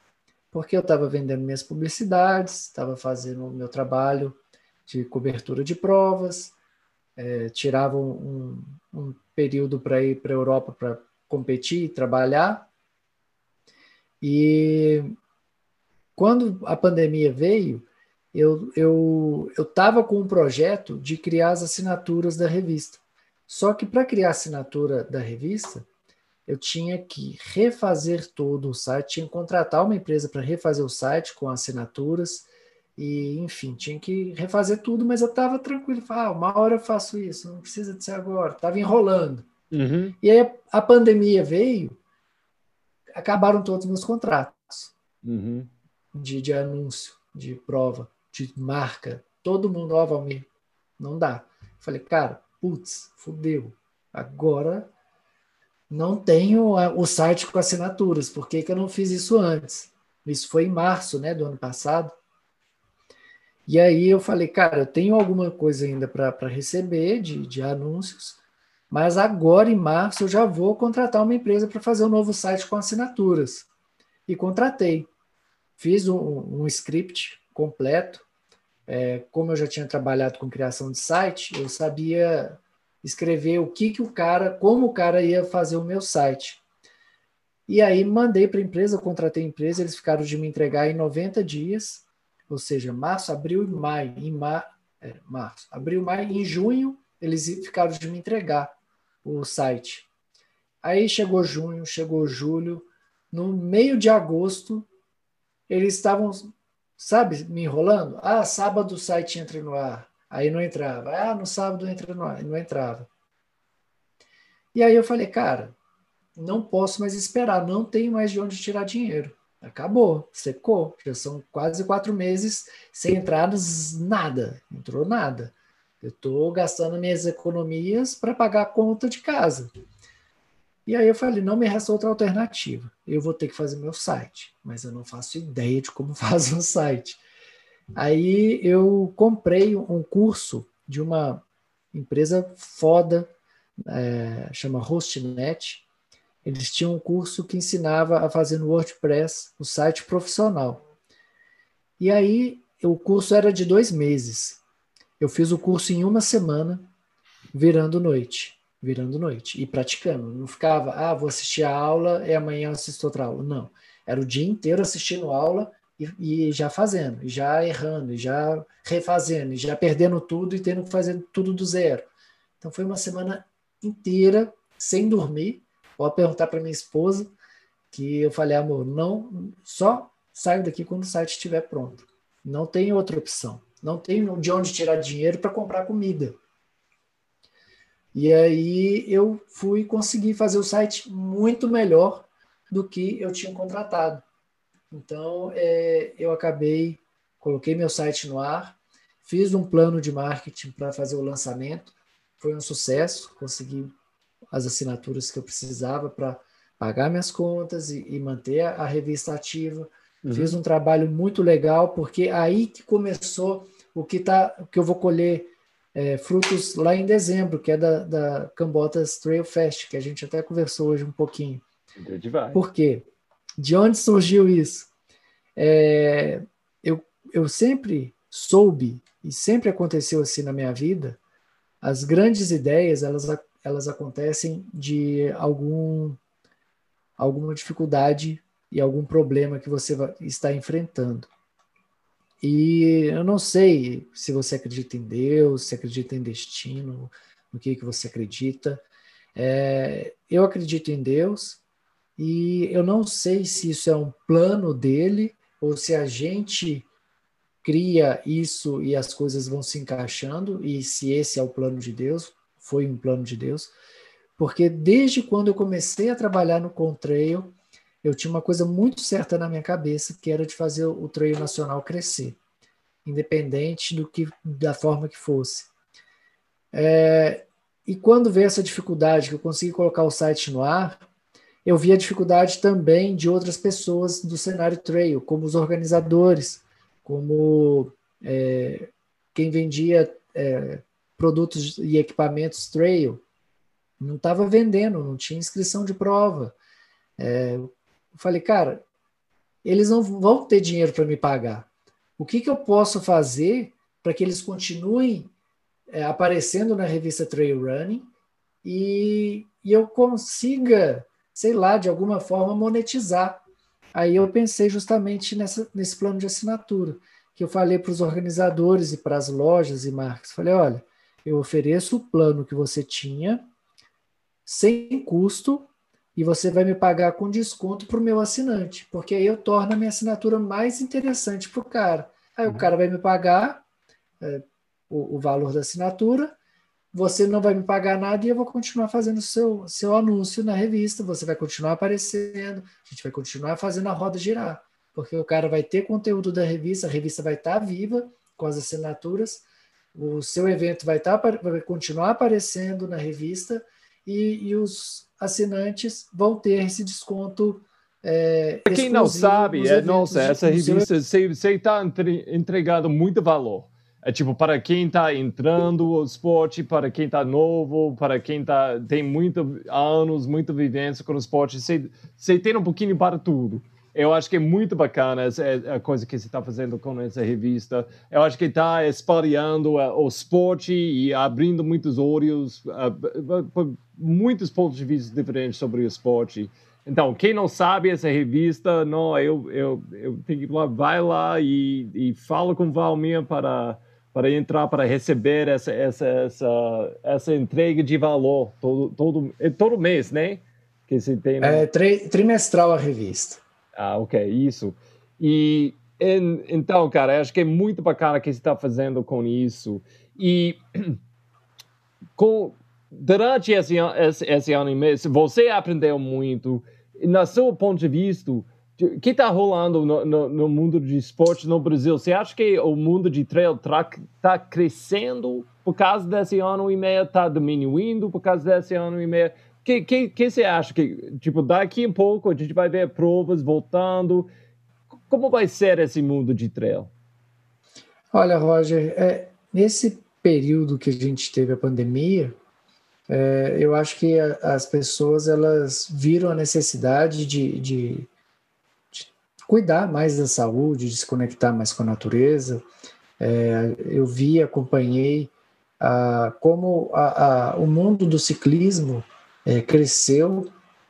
porque eu estava vendendo minhas publicidades, estava fazendo o meu trabalho de cobertura de provas, é, tirava um, um período para ir para a Europa para competir e trabalhar. E quando a pandemia veio, eu eu eu estava com um projeto de criar as assinaturas da revista. Só que para criar a assinatura da revista, eu tinha que refazer todo o site, tinha que contratar uma empresa para refazer o site com assinaturas, e enfim, tinha que refazer tudo, mas eu estava tranquilo, falava, ah, uma hora eu faço isso, não precisa de ser agora, estava enrolando. Uhum. E aí a pandemia veio, acabaram todos os meus contratos, uhum, de, de anúncio, de prova, de marca, todo mundo, ó, oh, Valmir, não dá. Falei, cara, putz, fudeu, agora não tenho o site com assinaturas, por que que eu não fiz isso antes? Isso foi em março, né, do ano passado. E aí eu falei, cara, eu tenho alguma coisa ainda para receber de, de anúncios, mas agora em março eu já vou contratar uma empresa para fazer um novo site com assinaturas. E contratei. Fiz um, um script completo. É, como eu já tinha trabalhado com criação de site, eu sabia escrever o que que o cara, como o cara ia fazer o meu site. E aí mandei para a empresa, contratei a empresa, eles ficaram de me entregar em noventa dias. Ou seja, março, abril e maio, em mar... é, março, abril, maio, em junho, eles ficaram de me entregar o site. Aí chegou junho, chegou julho, no meio de agosto, eles estavam, sabe, me enrolando. Ah, sábado o site entra no ar, aí não entrava. Ah, no sábado entra no ar, não entrava. E aí eu falei, cara, não posso mais esperar, não tenho mais de onde tirar dinheiro. Acabou, secou, já são quase quatro meses sem entrar nada, não entrou nada. Eu estou gastando minhas economias para pagar a conta de casa. E aí eu falei, não me resta outra alternativa, eu vou ter que fazer meu site, mas eu não faço ideia de como fazer um site. Aí eu comprei um curso de uma empresa foda, é, chama Hostnet. Eles tinham um curso que ensinava a fazer no WordPress o site profissional. E aí, o curso era de dois meses. Eu fiz o curso em uma semana, virando noite, virando noite, e praticando. Não ficava, ah, vou assistir a aula e amanhã eu assisto outra aula. Não, era o dia inteiro assistindo aula e, e já fazendo, e já errando, e já refazendo, e já perdendo tudo e tendo que fazer tudo do zero. Então, foi uma semana inteira, sem dormir. Pode perguntar para minha esposa, que eu falei, amor, não, só saio daqui quando o site estiver pronto. Não tem outra opção. Não tem de onde tirar dinheiro para comprar comida. E aí eu fui conseguir fazer o site muito melhor do que eu tinha contratado. Então, é, eu acabei, coloquei meu site no ar, fiz um plano de marketing para fazer o lançamento. Foi um sucesso, consegui as assinaturas que eu precisava para pagar minhas contas e, e manter a, a revista ativa. Uhum. Fiz um trabalho muito legal, porque aí que começou o que, tá, o que eu vou colher é, frutos lá em dezembro, que é da, da Cambotas Trail Fest, que a gente até conversou hoje um pouquinho. Por quê? De onde surgiu isso? É, eu, eu sempre soube, e sempre aconteceu assim na minha vida, as grandes ideias, elas elas acontecem de algum, alguma dificuldade e algum problema que você está enfrentando. E eu não sei se você acredita em Deus, se acredita em destino, no que, que você acredita. É, eu acredito em Deus e eu não sei se isso é um plano dele ou se a gente cria isso e as coisas vão se encaixando e se esse é o plano de Deus. Foi um plano de Deus, porque desde quando eu comecei a trabalhar no Contrail, eu tinha uma coisa muito certa na minha cabeça, que era de fazer o trail nacional crescer, independente do que, da forma que fosse. É, e quando veio essa dificuldade, que eu consegui colocar o site no ar, eu vi a dificuldade também de outras pessoas do cenário trail, como os organizadores, como é, quem vendia... É, produtos e equipamentos trail, não estava vendendo, não tinha inscrição de prova. É, eu falei, cara, eles não vão ter dinheiro para me pagar. O que, que eu posso fazer para que eles continuem é, aparecendo na revista Trail Running e, e eu consiga, sei lá, de alguma forma monetizar? Aí eu pensei justamente nessa, nesse plano de assinatura, que eu falei para os organizadores e para as lojas e marcas. Falei, olha, eu ofereço o plano que você tinha, sem custo, e você vai me pagar com desconto para o meu assinante, porque aí eu torno a minha assinatura mais interessante para o cara. Aí o cara vai me pagar é, o, o valor da assinatura, você não vai me pagar nada e eu vou continuar fazendo o seu, seu anúncio na revista, você vai continuar aparecendo, a gente vai continuar fazendo a roda girar, porque o cara vai ter conteúdo da revista, a revista vai estar viva com as assinaturas, o seu evento vai, estar, vai continuar aparecendo na revista e, e os assinantes vão ter esse desconto. É, Para quem não sabe, é, nossa, essa revista você está entregando muito valor. É tipo, para quem está entrando no esporte, para quem está novo, para quem tá, tem muitos anos, muita vivência com o esporte, você tem um pouquinho para tudo. Eu acho que é muito bacana essa, a coisa que você está fazendo com essa revista. Eu acho que está espalhando uh, o esporte e abrindo muitos olhos, uh, muitos pontos de vista diferentes sobre o esporte. Então, quem não sabe essa revista, não, eu, eu, eu tenho que ir lá, vai lá e, e fala com o Valmir para... para entrar, para receber essa, essa, essa, essa entrega de valor todo, todo, todo mês, né? Que se tem, né? É tri, trimestral a revista. Ah, ok, isso. E, em, então, cara, acho que é muito bacana o que você está fazendo com isso. E com, durante esse, esse, esse ano e mês, você aprendeu muito. No seu ponto de vista, o que está rolando no, no, no mundo de esporte no Brasil? Você acha que o mundo de trail track está crescendo por causa desse ano e meio? Está diminuindo por causa desse ano e meio? O que, que, que você acha? Que, tipo, daqui a um pouco a gente vai ver provas voltando. Como vai ser esse mundo de trail? Olha, Roger, é, nesse período que a gente teve a pandemia, é, eu acho que a, as pessoas elas viram a necessidade de... de cuidar mais da saúde, desconectar mais com a natureza. É, eu vi, acompanhei ah, como a, a, o mundo do ciclismo é, cresceu,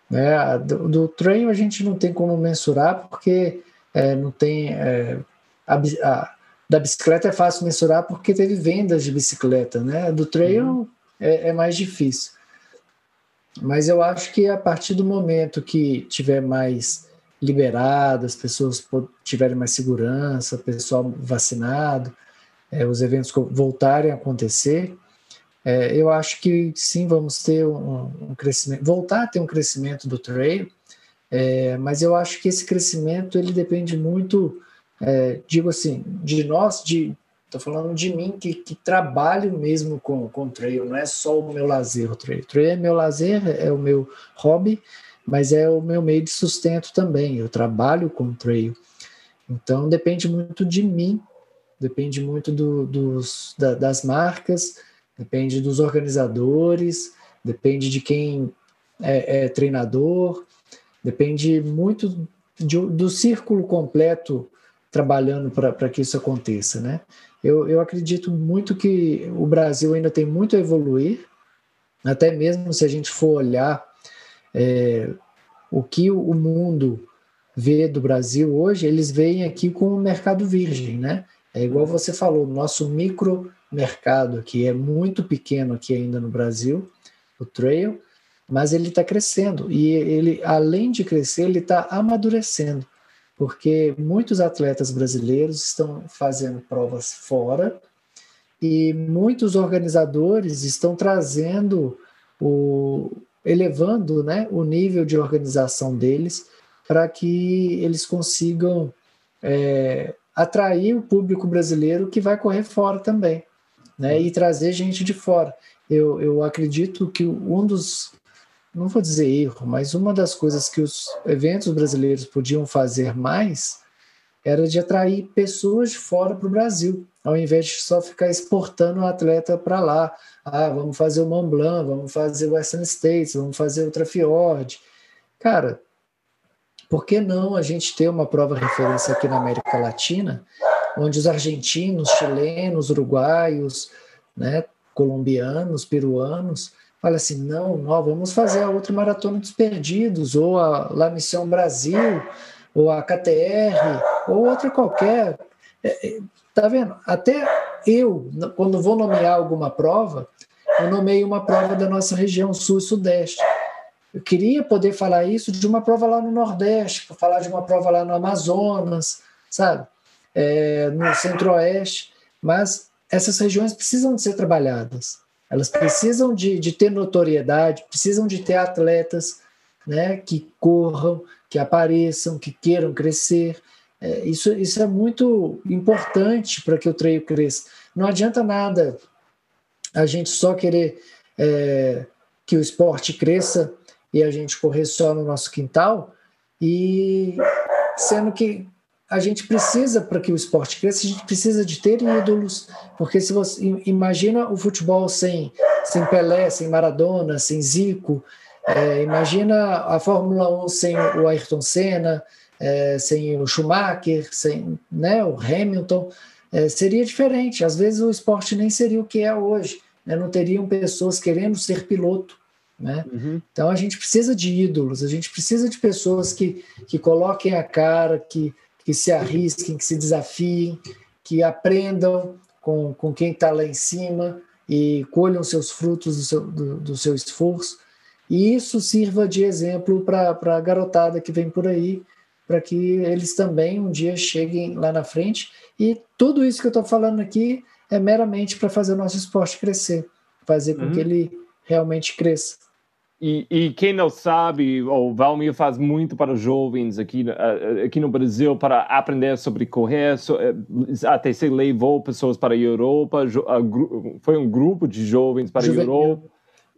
né? Do, do trail a gente não tem como mensurar, porque é, não tem... É, a, a, da bicicleta é fácil mensurar porque teve vendas de bicicleta, né? Do trail uhum. é, é mais difícil. Mas eu acho que a partir do momento que tiver mais... liberado, as pessoas tiverem mais segurança, pessoal vacinado, é, os eventos voltarem a acontecer, é, eu acho que sim, vamos ter um, um crescimento, voltar a ter um crescimento do trail, é, mas eu acho que esse crescimento ele depende muito, é, digo assim, de nós, de, tô falando de mim, que, que trabalho mesmo com, com trail, não é só o meu lazer, o trail, o trail é meu lazer, é o meu hobby, mas é o meu meio de sustento também, eu trabalho com trail, então depende muito de mim, depende muito do, dos, da, das marcas, depende dos organizadores, depende de quem é, é treinador, depende muito de, do círculo completo trabalhando para que isso aconteça, né? Eu, eu acredito muito que o Brasil ainda tem muito a evoluir, até mesmo se a gente for olhar É, o que o mundo vê do Brasil hoje, eles veem aqui com o mercado virgem, né? É igual você falou, o nosso micro mercado aqui é muito pequeno aqui ainda no Brasil, o trail, mas ele está crescendo e ele, além de crescer, ele está amadurecendo, porque muitos atletas brasileiros estão fazendo provas fora e muitos organizadores estão trazendo o elevando, né, o nível de organização deles para que eles consigam é, atrair o público brasileiro que vai correr fora também, né, e trazer gente de fora. Eu, eu acredito que um dos, não vou dizer erro, mas uma das coisas que os eventos brasileiros podiam fazer mais era de atrair pessoas de fora para o Brasil, ao invés de só ficar exportando o atleta para lá. Ah, vamos fazer o Mont Blanc, vamos fazer o Western States, vamos fazer o Ultra Fjord. Cara, Por que não a gente ter uma prova referência aqui na América Latina, onde os argentinos, chilenos, uruguaios, né, colombianos, peruanos, falam assim, não, não, vamos fazer a outra Maratona dos Perdidos, ou a La Missão Brasil, ou a K T R, ou outra qualquer. É, tá vendo? Até eu, quando vou nomear alguma prova, eu nomeio uma prova da nossa região sul e sudeste. Eu queria poder falar isso de uma prova lá no Nordeste, falar de uma prova lá no Amazonas, sabe? É, no Centro-Oeste. Mas essas regiões precisam de ser trabalhadas. Elas precisam de, de ter notoriedade, precisam de ter atletas, né, que corram, que apareçam, que queiram crescer. É, isso, isso é muito importante para que o trail cresça. Não adianta nada a gente só querer é, que o esporte cresça e a gente correr só no nosso quintal, e sendo que a gente precisa, para que o esporte cresça, a gente precisa de ter ídolos, porque se você imagina o futebol sem, sem Pelé, sem Maradona, sem Zico, é, imagina a Fórmula um sem o Ayrton Senna, é, sem o Schumacher, sem, né, o Hamilton, é, seria diferente. Às vezes o esporte nem seria o que é hoje, né? Não teriam pessoas querendo ser piloto, né? Uhum. Então a gente precisa de ídolos, a gente precisa de pessoas que, que coloquem a cara, que, que se arrisquem, que se desafiem, que aprendam com, com quem está lá em cima e colham seus frutos do seu, do, do seu esforço, e isso sirva de exemplo para a garotada que vem por aí, para que eles também um dia cheguem lá na frente. E tudo isso que eu estou falando aqui é meramente para fazer o nosso esporte crescer, fazer com uhum. que ele realmente cresça. E, e quem não sabe, o Valmir faz muito para os jovens aqui, aqui no Brasil, para aprender sobre correr. A T C levou pessoas para a Europa, foi um grupo de jovens para a Europa.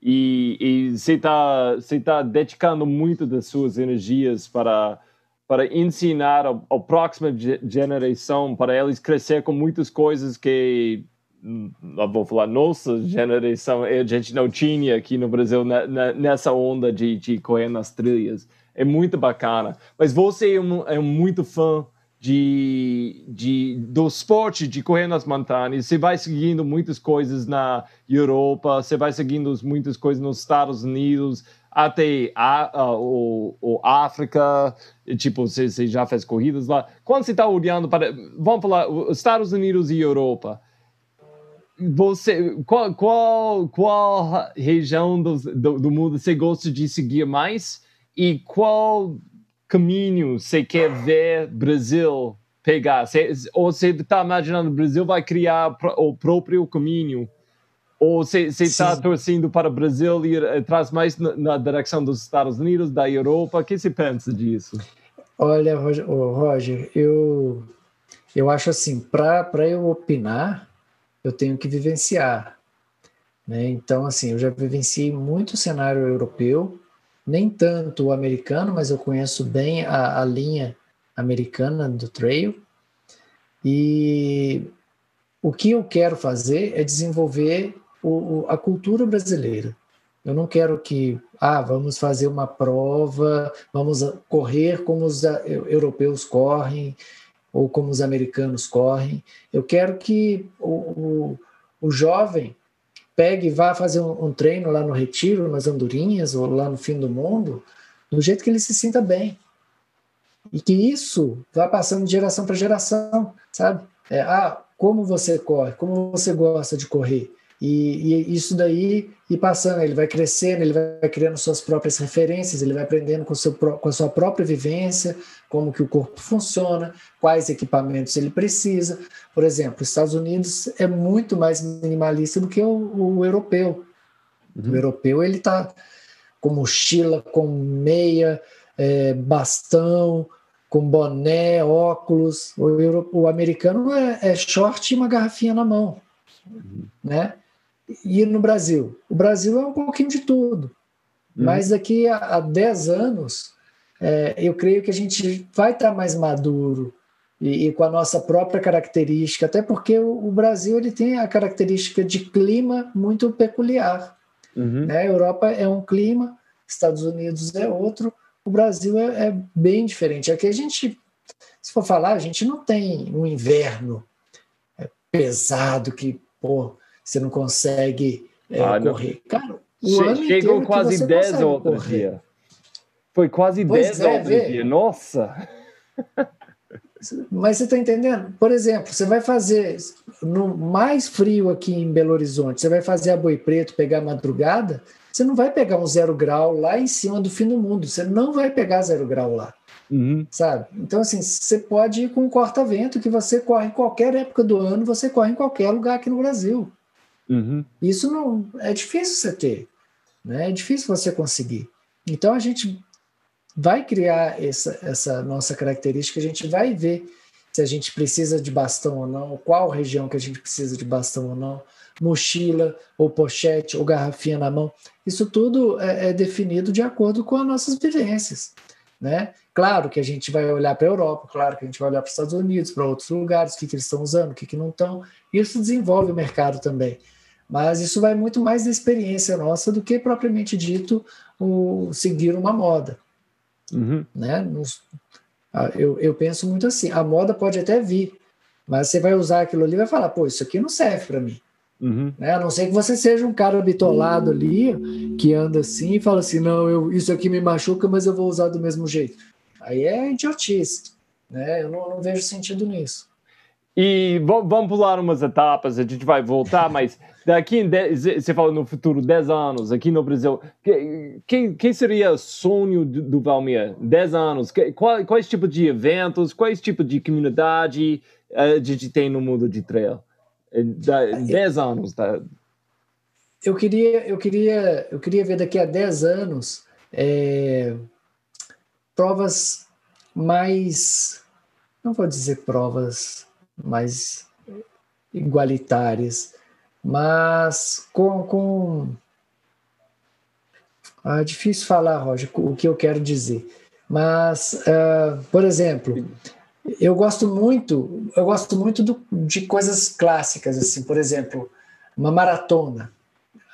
E, e você está você tá dedicando muito das suas energias para, para ensinar a próxima geração, para eles crescer com muitas coisas que... Eu vou falar, nossa geração, a gente não tinha aqui no Brasil na, na, nessa onda de, de correr nas trilhas. É muito bacana. Mas você é, um, é muito fã de, de, do esporte de correr nas montanhas. Você vai seguindo muitas coisas na Europa, você vai seguindo muitas coisas nos Estados Unidos, até a, a, o, o África, tipo, você, você já fez corridas lá. Quando você está olhando para, vamos falar, os Estados Unidos e Europa, você, qual, qual, qual região do, do, do mundo você gosta de seguir mais, e qual caminho você quer ver Brasil pegar? Você, ou você está imaginando que o Brasil vai criar o próprio caminho? Ou você está torcendo para o Brasil ir atrás mais na, na direção dos Estados Unidos, da Europa? O que você pensa disso? Olha, Roger, oh, Roger eu, eu acho assim, para eu opinar, eu tenho que vivenciar, né? Então, assim, eu já vivenciei muito o cenário europeu, nem tanto o americano, mas eu conheço bem a, a linha americana do trail. E o que eu quero fazer é desenvolver o, o, a cultura brasileira. Eu não quero que, ah, vamos fazer uma prova, vamos correr como os europeus correm, ou como os americanos correm. Eu quero que o, o, o jovem pegue e vá fazer um, um treino lá no Retiro, nas Andorinhas, ou lá no Fim do Mundo, do jeito que ele se sinta bem. E que isso vá passando de geração para geração, sabe? É, ah, como você corre, como você gosta de correr. E, e isso daí, e passando, ele vai crescendo, ele vai criando suas próprias referências, ele vai aprendendo com, seu, com a sua própria vivência, como que o corpo funciona, quais equipamentos ele precisa. Por exemplo, os Estados Unidos é muito mais minimalista do que o, o europeu. Uhum. O europeu, ele tá com mochila, com meia, é, bastão, com boné, óculos. O, euro, o americano é, é short e uma garrafinha na mão, uhum. né? E no Brasil? O Brasil é um pouquinho de tudo. Uhum. Mas daqui a, a dez anos, é, eu creio que a gente vai estar mais maduro e, e com a nossa própria característica, até porque o, o Brasil, ele tem a característica de clima muito peculiar. Uhum. Né? A Europa é um clima, Estados Unidos é outro, o Brasil é, é bem diferente. Aqui a gente, se for falar, a gente não tem um inverno pesado que, pô, você não consegue é, ah, correr. Não. Cara, o che ano chegou quase dez outro dia. Foi quase dez é, outro é. dia. Nossa! Mas você está entendendo? Por exemplo, você vai fazer no mais frio aqui em Belo Horizonte, você vai fazer a Boi Preto, pegar madrugada, você não vai pegar um zero grau lá em cima do fim do mundo, você não vai pegar zero grau lá, uhum. sabe? Então, assim, você pode ir com um corta-vento que você corre em qualquer época do ano, você corre em qualquer lugar aqui no Brasil. Uhum. Isso não é difícil você ter, né? É difícil você conseguir. Então, a gente vai criar essa, essa nossa característica, a gente vai ver se a gente precisa de bastão ou não, qual região que a gente precisa de bastão ou não, mochila, ou pochete, ou garrafinha na mão. Isso tudo é, é definido de acordo com as nossas vivências, né? Claro que a gente vai olhar para a Europa, claro que a gente vai olhar para os Estados Unidos, para outros lugares, o que, que eles estão usando, o que, que não estão. Isso desenvolve o mercado também. Mas isso vai muito mais da experiência nossa do que, propriamente dito, o seguir uma moda. Uhum. Né? Eu, eu penso muito assim, a moda pode até vir, mas você vai usar aquilo ali e vai falar, pô, isso aqui não serve para mim, uhum. né? A não ser que você seja um cara bitolado ali, que anda assim e fala assim, não, eu, isso aqui me machuca, mas eu vou usar do mesmo jeito. Aí é idiotice, né? Eu não, não vejo sentido nisso. E vamos pular umas etapas, a gente vai voltar, mas daqui em dez, você fala no futuro, dez anos, aqui no Brasil, quem, quem seria o sonho do, do Valmir? dez anos, qual, quais tipos de eventos, quais tipos de comunidade a gente tem no mundo de trail? dez anos. Tá? Eu, queria, eu, queria, eu queria ver daqui a dez anos é, provas mais, não vou dizer provas... mais igualitárias, mas com... com... Ah, é difícil falar, Roger, o que eu quero dizer. Mas, uh, por exemplo, eu gosto muito, eu gosto muito do, de coisas clássicas, assim, por exemplo, uma maratona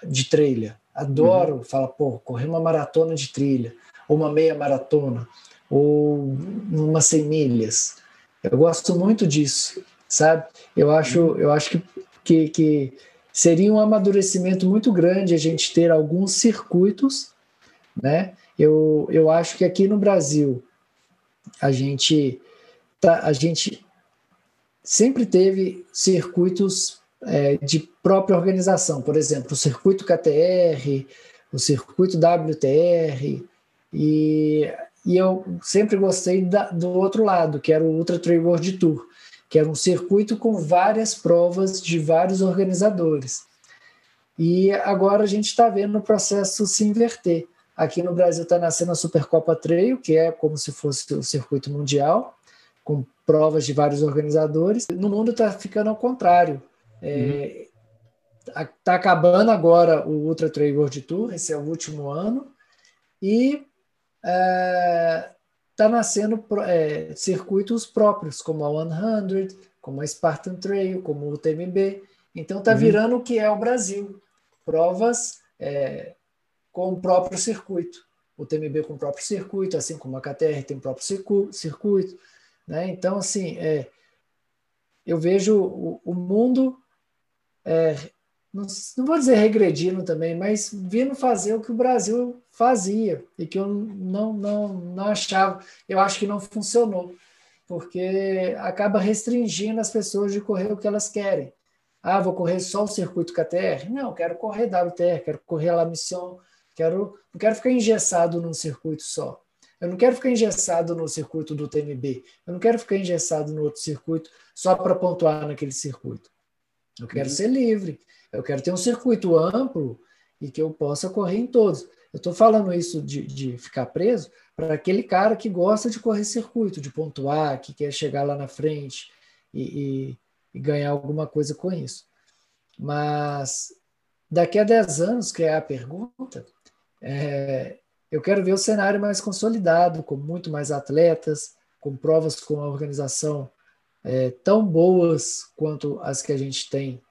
de trilha. Adoro uhum. falar, pô, correr uma maratona de trilha, ou uma meia maratona, ou umas cem milhas. Eu gosto muito disso, sabe? Eu acho, eu acho que, que, que seria um amadurecimento muito grande a gente ter alguns circuitos, né? Eu, eu acho que aqui no Brasil a gente, tá, a gente sempre teve circuitos é, de própria organização, por exemplo, o circuito K T R, o circuito W T R, e... E eu sempre gostei da, do outro lado, que era o Ultra Trail World Tour, que era um circuito com várias provas de vários organizadores. E agora a gente está vendo o processo se inverter. Aqui no Brasil está nascendo a Supercopa Trail, que é como se fosse o circuito mundial, com provas de vários organizadores. No mundo está ficando ao contrário. É, uhum. Tá acabando agora o Ultra Trail World Tour, esse é o último ano, e... está uh, nascendo é, circuitos próprios, como a cem, como a Spartan Trail, como o U T M B. Então está uhum. virando o que é o Brasil. Provas é, com o próprio circuito. O U T M B com o próprio circuito, assim como a K T R tem o próprio circuito. Né? Então, assim, é, eu vejo o, o mundo... É, Não, não vou dizer regredindo também, mas vindo fazer o que o Brasil fazia e que eu não, não, não achava, eu acho que não funcionou, porque acaba restringindo as pessoas de correr o que elas querem. Ah, vou correr só o circuito K T R? Não, quero correr W T R, quero correr La Mission, quero, não quero ficar engessado num circuito só. Eu não quero ficar engessado no circuito do T M B, eu não quero ficar engessado no outro circuito só para pontuar naquele circuito. Eu quero uhum. ser livre. Eu quero ter um circuito amplo e que eu possa correr em todos. Eu estou falando isso de, de ficar preso para aquele cara que gosta de correr circuito, de pontuar, que quer chegar lá na frente e, e, e ganhar alguma coisa com isso. Mas daqui a dez anos, que é a pergunta, é, eu quero ver o cenário mais consolidado, com muito mais atletas, com provas com a organização é, tão boas quanto as que a gente tem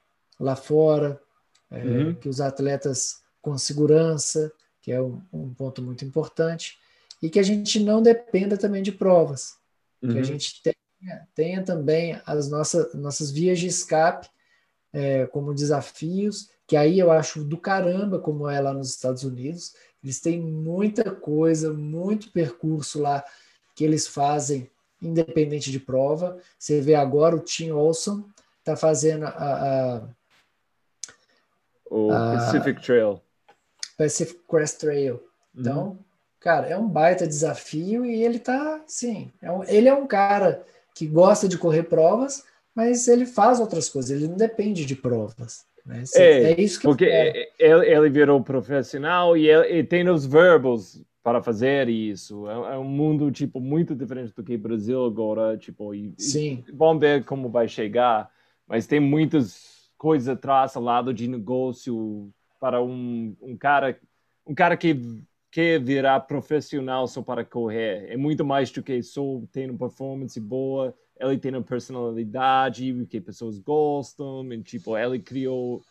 lá fora, é, uhum. que os atletas com segurança, que é um, um ponto muito importante, e que a gente não dependa também de provas, uhum. que a gente tenha, tenha também as nossas, nossas vias de escape é, como desafios, que aí eu acho do caramba, como é lá nos Estados Unidos, eles têm muita coisa, muito percurso lá que eles fazem independente de prova. Você vê agora o Tim Olson está fazendo a, a o Pacific a, Trail. Pacific Crest Trail. Então, uhum. cara, é um baita desafio e ele tá, sim, é um, ele é um cara que gosta de correr provas, mas ele faz outras coisas, ele não depende de provas. Né? É, é isso que porque ele, ele virou profissional e, ele, e tem os verbos para fazer isso. É, é um mundo, tipo, muito diferente do que o Brasil agora, tipo, e, sim. E vamos ver como vai chegar, mas tem muitas coisas atrás, ao lado de negócio, para um, um cara um cara que quer virar profissional só para correr. É muito mais do que só ter uma performance boa, ele tem uma personalidade, o que pessoas gostam, e, tipo, ele criou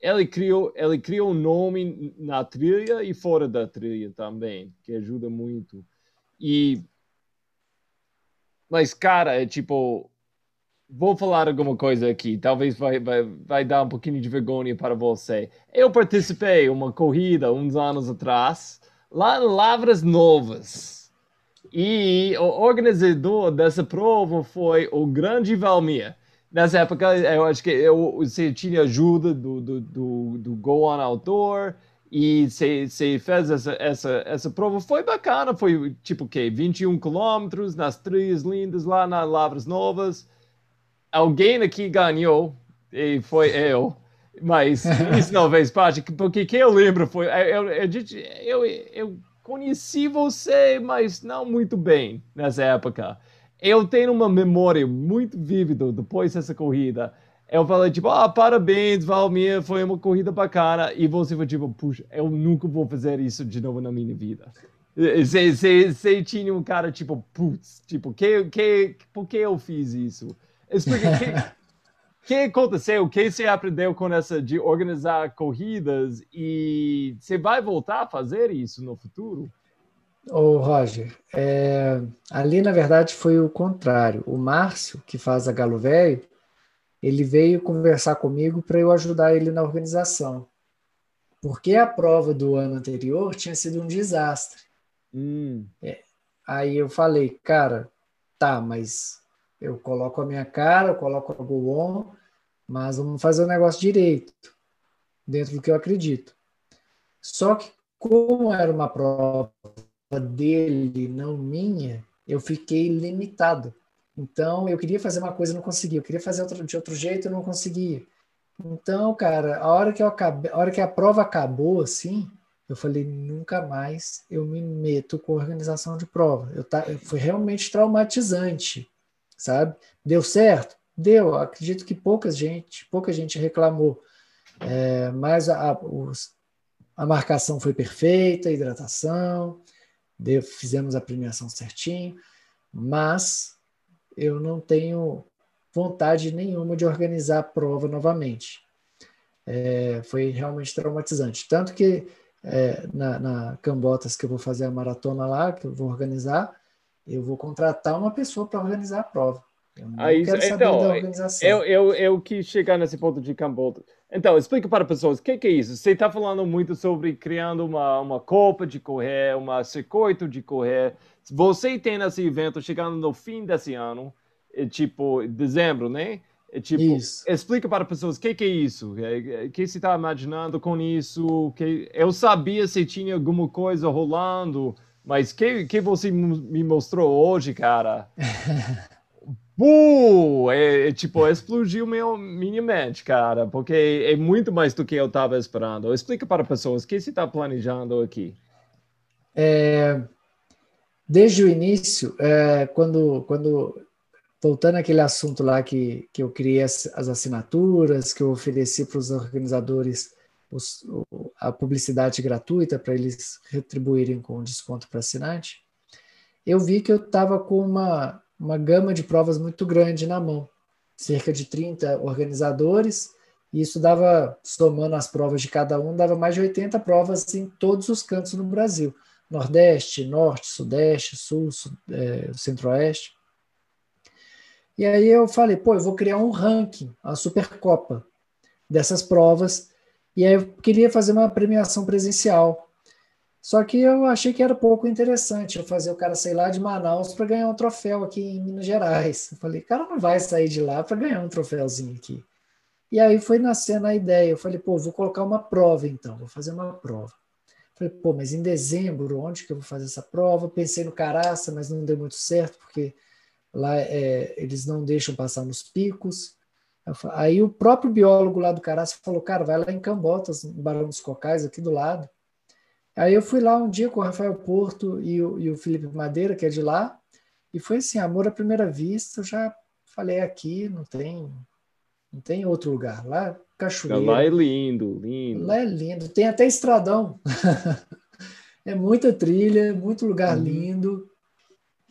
ele criou ele criou um nome na trilha e fora da trilha também, que ajuda muito. E... Mas, cara, é tipo... Vou falar alguma coisa aqui, talvez vai, vai, vai dar um pouquinho de vergonha para você. Eu participei em uma corrida uns anos atrás, lá em Lavras Novas. E o organizador dessa prova foi o grande Valmir. Nessa época, eu acho que eu, você tinha ajuda do, do, do, do Go On Outdoor e você, você fez essa, essa, essa prova. Foi bacana, foi tipo o quê? vinte e um quilômetros nas trilhas lindas lá na Lavras Novas. Alguém aqui ganhou, e foi eu, mas isso não fez parte, porque que eu lembro foi, eu, eu, eu, eu conheci você, mas não muito bem nessa época. Eu tenho uma memória muito vívida depois dessa corrida. Eu falei tipo, ah, parabéns, Valmir, foi uma corrida bacana, e você foi tipo, puxa, eu nunca vou fazer isso de novo na minha vida. Você tinha um cara tipo, putz, tipo, que, que, por que eu fiz isso? Explica o que, que aconteceu, o que você aprendeu com essa de organizar corridas e você vai voltar a fazer isso no futuro? Ô, Roger, é, ali na verdade foi o contrário. O Márcio, que faz a Galo Velho, ele veio conversar comigo para eu ajudar ele na organização. Porque a prova do ano anterior tinha sido um desastre. Hum. É, aí eu falei, cara, tá, mas... eu coloco a minha cara, eu coloco a Go On, mas vamos fazer o negócio direito, dentro do que eu acredito. Só que, como era uma prova dele, não minha, eu fiquei limitado. Então, eu queria fazer uma coisa e não conseguia. Eu queria fazer outro, de outro jeito e não conseguia. Então, cara, a hora que eu acabei, a hora que a prova acabou, assim, eu falei, nunca mais eu me meto com organização de prova. Eu tá, foi realmente traumatizante. Sabe? Deu certo? Deu. Acredito que pouca gente, pouca gente reclamou. É, mas a, a, os, a marcação foi perfeita, a hidratação, deu, fizemos a premiação certinho, mas eu não tenho vontade nenhuma de organizar a prova novamente. É, foi realmente traumatizante. Tanto que é, na, na Cambotas, que eu vou fazer a maratona lá, que eu vou organizar, eu vou contratar uma pessoa para organizar a prova. Eu não ah, quero saber então, da organização. Eu, eu, eu quis chegar nesse ponto de Cambotas. Então, explica para pessoas, o que, que é isso? Você está falando muito sobre criando uma, uma copa de correr, um circuito de correr. Você tem esse evento chegando no fim desse ano, é tipo dezembro, né? É tipo, isso. Explica para pessoas, o que, que é isso? O que você está imaginando com isso? Que... Eu sabia se tinha alguma coisa rolando... Mas o que, que você me mostrou hoje, cara? Buh! É, é, tipo, explodiu meu, minha mente, cara. Porque é muito mais do que eu estava esperando. Explica para pessoas o que você está planejando aqui. É, desde o início, é, quando, quando... Voltando àquele assunto lá que, que eu criei as, as assinaturas, que eu ofereci para os organizadores... Os, a publicidade gratuita para eles retribuírem com desconto para assinante, eu vi que eu estava com uma, uma gama de provas muito grande na mão, cerca de trinta organizadores, e isso dava, somando as provas de cada um, dava mais de oitenta provas em todos os cantos no Brasil. Nordeste, Norte, Sudeste, Sul, é, Centro-Oeste. E aí eu falei, pô, eu vou criar um ranking, a Supercopa, dessas provas, e aí eu queria fazer uma premiação presencial. Só que eu achei que era pouco interessante eu fazer o cara sair lá de Manaus para ganhar um troféu aqui em Minas Gerais. Eu falei, o cara não vai sair de lá para ganhar um troféuzinho aqui. E aí foi nascendo a ideia. Eu falei, pô, vou colocar uma prova então, vou fazer uma prova. Falei, pô, mas em dezembro, onde que eu vou fazer essa prova? Pensei no Caraça, mas não deu muito certo, porque lá é, eles não deixam passar nos picos. Aí o próprio biólogo lá do Caraça falou, cara, vai lá em Cambotas, no Barão dos Cocais, aqui do lado. Aí eu fui lá um dia com o Rafael Porto e o, e o Felipe Madeira, que é de lá, e foi assim, amor à primeira vista. Eu já falei, aqui não tem, não tem outro lugar, lá cachoeira. Lá é lindo, lindo. Lá é lindo, tem até estradão. É muita trilha, muito lugar uhum. lindo.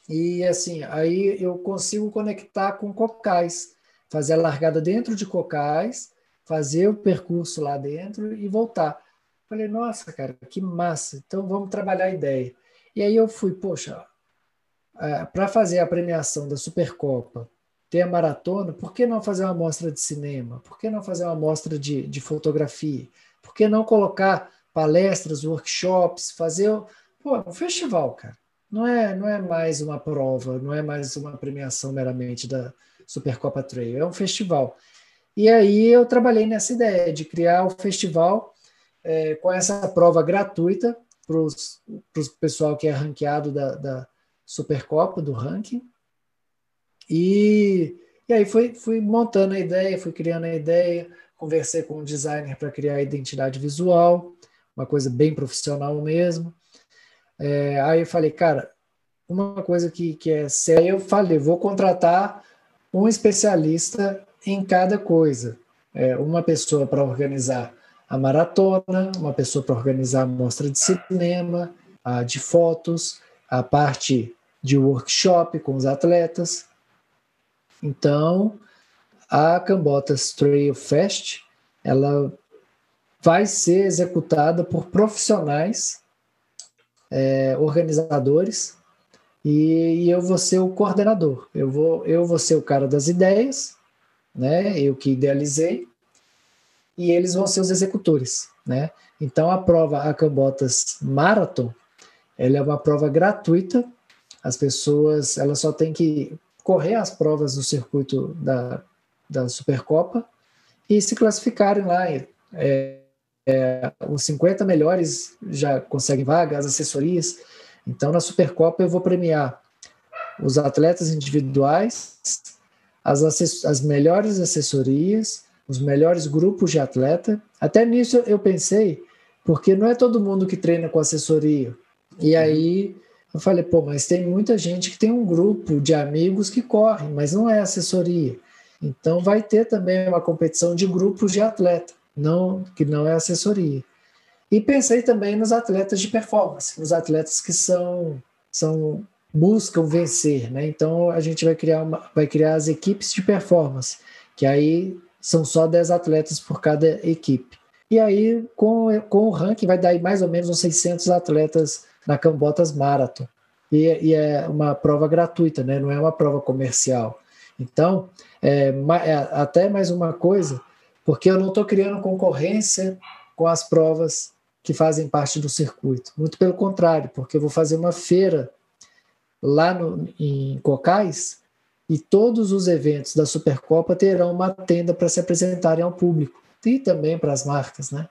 E assim, aí eu consigo conectar com Cocais, fazer a largada dentro de Cocais, fazer o percurso lá dentro e voltar. Falei, nossa, cara, que massa, então vamos trabalhar a ideia. E aí eu fui, poxa, para fazer a premiação da Supercopa, ter a maratona, por que não fazer uma mostra de cinema? Por que não fazer uma mostra de, de fotografia? Por que não colocar palestras, workshops, fazer pô, um festival, cara? Não é, não é mais uma prova, não é mais uma premiação meramente da Supercopa Trail, é um festival. E aí eu trabalhei nessa ideia de criar o festival é, com essa prova gratuita para o pessoal que é ranqueado da, da Supercopa, do ranking. E, e aí fui, fui montando a ideia, fui criando a ideia, conversei com um designer para criar a identidade visual, uma coisa bem profissional mesmo. É, aí eu falei, cara, uma coisa que, que é séria, eu falei, vou contratar um especialista em cada coisa. É, uma pessoa para organizar a maratona, uma pessoa para organizar a mostra de cinema, a de fotos, a parte de workshop com os atletas. Então, a Cambotas Trail Fest, ela vai ser executada por profissionais, é, organizadores, e, e eu vou ser o coordenador. Eu vou, eu vou ser o cara das ideias, né? Eu que idealizei, e eles vão ser os executores, né? Então, a prova a Cambotas Marathon, ela é uma prova gratuita. As pessoas, elas só têm que correr as provas do circuito da, da Supercopa e se classificarem lá. É, é, os cinquenta melhores já conseguem vagas, assessorias. Então, na Supercopa, eu vou premiar os atletas individuais, as, assessor, as melhores assessorias, os melhores grupos de atleta. Até nisso eu pensei, porque não é todo mundo que treina com assessoria. E aí eu falei, pô, mas tem muita gente que tem um grupo de amigos que corre, mas não é assessoria. Então vai ter também uma competição de grupos de atleta, não, que não é assessoria. E pensei também nos atletas de performance, nos atletas que são, são, buscam vencer, né? Então a gente vai criar, uma, vai criar as equipes de performance, que aí são só dez atletas por cada equipe. E aí, com, com o ranking, vai dar aí mais ou menos uns seiscentos atletas na Cambotas Marathon. E, e é uma prova gratuita, né? Não é uma prova comercial. Então, é, é até mais uma coisa, porque eu não estou criando concorrência com as provas que fazem parte do circuito. Muito pelo contrário, porque eu vou fazer uma feira lá no, em Cocais, e todos os eventos da Supercopa terão uma tenda para se apresentarem ao público e também para as marcas, né?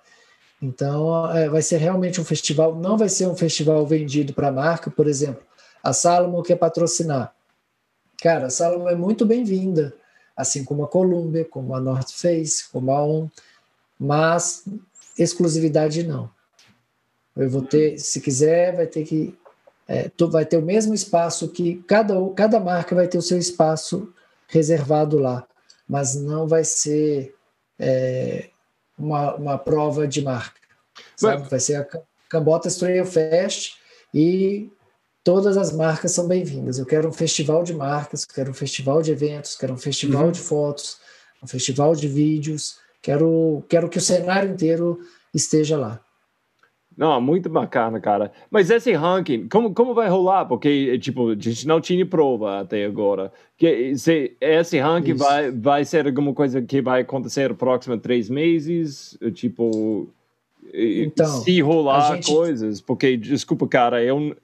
Então, é, vai ser realmente um festival, não vai ser um festival vendido para a marca, por exemplo, a Salomon quer patrocinar. Cara, a Salomon é muito bem-vinda, assim como a Columbia, como a North Face, como a ON, mas exclusividade não. Eu vou ter, se quiser, vai ter que É, tu vai ter o mesmo espaço que cada, cada marca vai ter o seu espaço reservado lá, mas não vai ser é, uma, uma prova de marca, sabe? Mas vai ser a Cambotas Trail Fest e todas as marcas são bem-vindas. Eu quero um festival de marcas, quero um festival de eventos, quero um festival uhum. de fotos, um festival de vídeos, quero, quero que o cenário inteiro esteja lá. Não, muito bacana, cara. Mas esse ranking, como, como vai rolar? Porque, tipo, a gente não tinha prova até agora. Que, se, esse ranking vai, vai ser alguma coisa que vai acontecer nos próximos três meses? Tipo, então, se rolar gente... coisas? Porque, desculpa, cara, eu...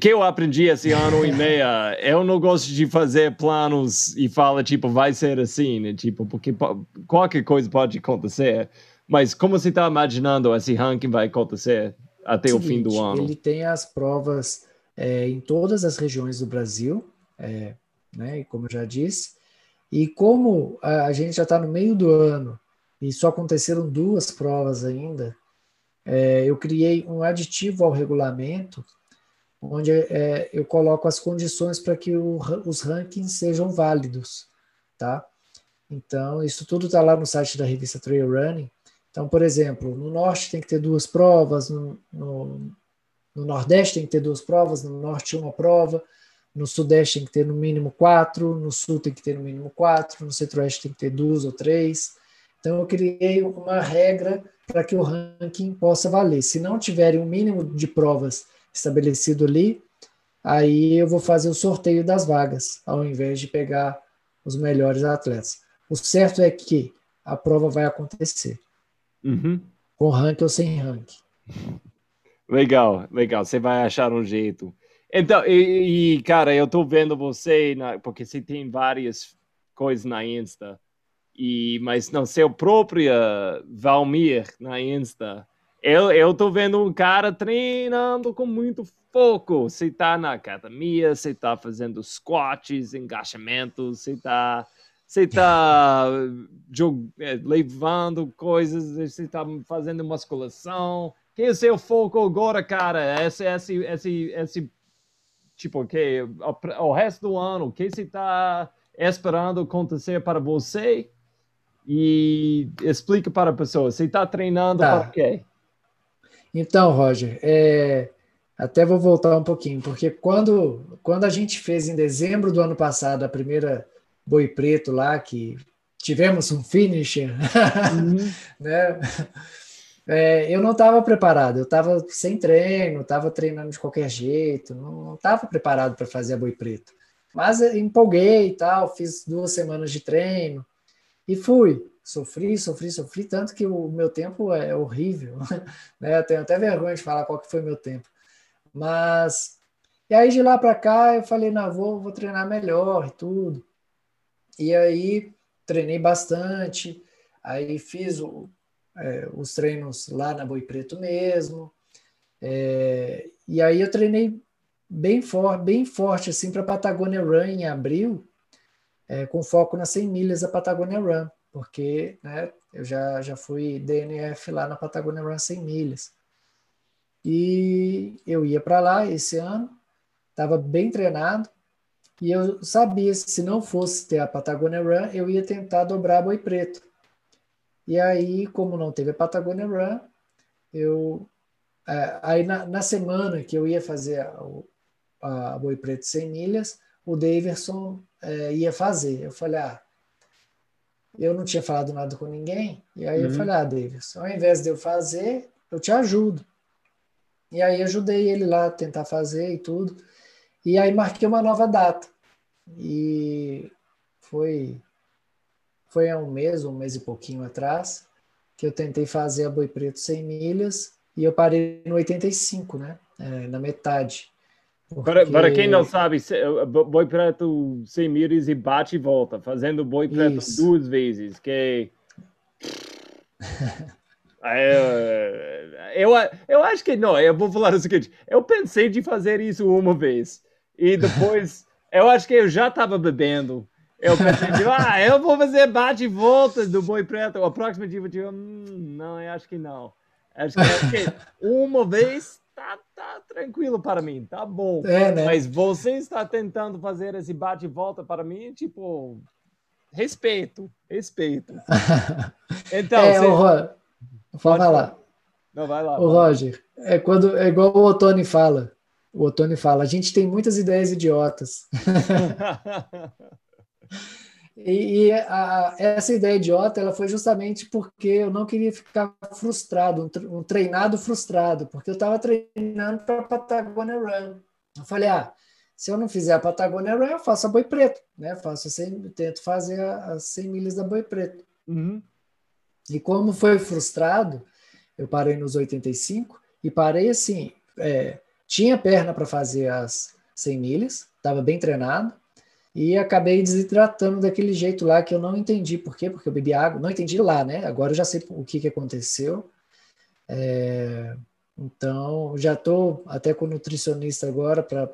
que eu aprendi esse ano e meio, eu não gosto de fazer planos e fala, tipo, vai ser assim, né? Tipo, porque qualquer coisa pode acontecer. Mas como você está imaginando esse ranking vai acontecer até Seguinte, o fim do ano? Ele tem as provas é, em todas as regiões do Brasil, é, né? Como eu já disse. E como a, a gente já está no meio do ano e só aconteceram duas provas ainda, é, eu criei um aditivo ao regulamento onde é, eu coloco as condições para que o, os rankings sejam válidos, tá? Então, isso tudo está lá no site da revista Trail Running. Então, por exemplo, no Norte tem que ter duas provas, no, no, no Nordeste tem que ter duas provas, no Norte uma prova, no Sudeste tem que ter no mínimo quatro, no Sul tem que ter no mínimo quatro, no Centro-Oeste tem que ter duas ou três. Então, eu criei uma regra para que o ranking possa valer. Se não tiverem um mínimo de provas estabelecido ali, aí eu vou fazer o sorteio das vagas, ao invés de pegar os melhores atletas. O certo é que a prova vai acontecer. Uhum. Com ranking ou sem ranking. Legal, legal. Você vai achar um jeito. Então, e, e cara, eu tô vendo você, na, porque você tem várias coisas na Insta, e, mas não, seu próprio Valmir na Insta... Eu, eu tô vendo um cara treinando com muito foco. Você tá na academia, você tá fazendo squats, agachamentos, você tá, você tá jog... levando coisas, você tá fazendo musculação. Que é o seu foco agora, cara? Esse, esse, esse, esse tipo, que o resto do ano, o que você tá esperando acontecer para você? E explica para a pessoa, você tá treinando tá. para quê? Então, Roger, é, até vou voltar um pouquinho, porque quando, quando a gente fez em dezembro do ano passado a primeira Boi Preto lá, que tivemos um finisher, uhum. né? é, eu não estava preparado, eu estava sem treino, estava treinando de qualquer jeito, não estava preparado para fazer a Boi Preto. Mas empolguei e tal, fiz duas semanas de treino e fui. Sofri, sofri, sofri, tanto que o meu tempo é horrível, né? Eu tenho até vergonha de falar qual que foi o meu tempo. Mas, e aí de lá para cá, eu falei, não, vou, vou treinar melhor e tudo. E aí, treinei bastante, aí fiz o, é, os treinos lá na Boi Preto mesmo, é, e aí eu treinei bem, for, bem forte, assim, para a Patagonia Run em abril, é, com foco nas cem milhas da Patagonia Run. Porque né, eu já, já fui D N F lá na Patagonia Run cem milhas. E eu ia para lá esse ano, estava bem treinado, e eu sabia que se não fosse ter a Patagonia Run, eu ia tentar dobrar a Boi Preto. E aí, como não teve a Patagonia Run, eu, é, aí na, na semana que eu ia fazer a, a Boi Preto cem milhas, o Daverson é, ia fazer. Eu falei, ah, eu não tinha falado nada com ninguém, e aí uhum. eu falei, ah, Davis, ao invés de eu fazer, eu te ajudo. E aí eu ajudei ele lá a tentar fazer e tudo, e aí marquei uma nova data. E foi, foi há um mês, um mês e pouquinho atrás, que eu tentei fazer a Boi Preto cem milhas, e eu parei no oitenta e cinco, né? É, na metade. Porque... Para, para quem não sabe, Boi Preto sem milhas e bate e volta, fazendo Boi Preto Isso. duas vezes, que eu, eu, eu acho que não, eu vou falar o seguinte, eu pensei de fazer isso uma vez, e depois, eu acho que eu já estava bebendo, eu pensei, de, ah, eu vou fazer bate e volta do Boi Preto, o aproximativo, tipo, hum, não, eu acho que não, acho que, acho que uma vez... Tá, tá tranquilo para mim, tá bom. É, né? Mas você está tentando fazer esse bate-volta para mim, tipo, respeito, respeito. Então, é, você... o Ro... Pode falar. Não, vai lá. O vai. Roger, é, quando, é igual o Otoni fala, o Otoni fala, a gente tem muitas ideias idiotas. E a, essa ideia idiota, ela foi justamente porque eu não queria ficar frustrado, um treinado frustrado, porque eu estava treinando para a Patagonia Run. Eu falei, ah, se eu não fizer a Patagonia Run, eu faço a Boi Preto, né? Faço cem, tento fazer as cem milhas da Boi Preto. Uhum. E como foi frustrado, eu parei nos oitenta e cinco e parei assim, é, tinha perna para fazer as cem milhas, estava bem treinado, e acabei desidratando daquele jeito lá, que eu não entendi por quê, porque eu bebi água, não entendi lá, né? Agora eu já sei o que, que aconteceu. É, então, já estou até com o nutricionista agora para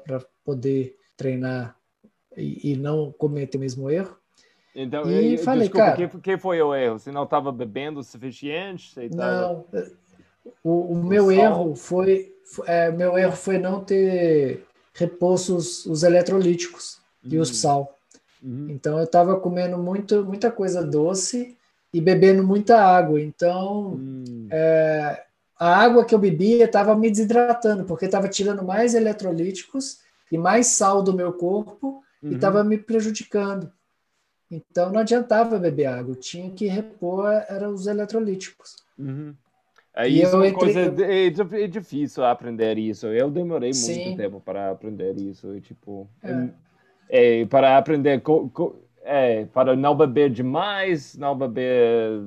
poder treinar e, e não cometer o mesmo erro. Então, e eu, falei, desculpa, cara... Que, que foi o erro? Você não estava bebendo o suficiente? Você tava... Não, o, o meu sol. erro foi... É, meu erro foi não ter reposto os, os eletrolíticos. E uhum. o sal. Uhum. Então, eu estava comendo muito, muita coisa doce e bebendo muita água. Então, uhum. é, a água que eu bebia estava me desidratando, porque estava tirando mais eletrolíticos e mais sal do meu corpo uhum. e estava me prejudicando. Então, não adiantava beber água. Eu tinha que repor era os eletrolíticos. Uhum. Aí isso eu é uma coisa entrei... é difícil aprender isso. Eu demorei Sim. muito tempo para aprender isso. Eu, tipo... É. Eu... É, para aprender co, co, é, para não beber demais, não beber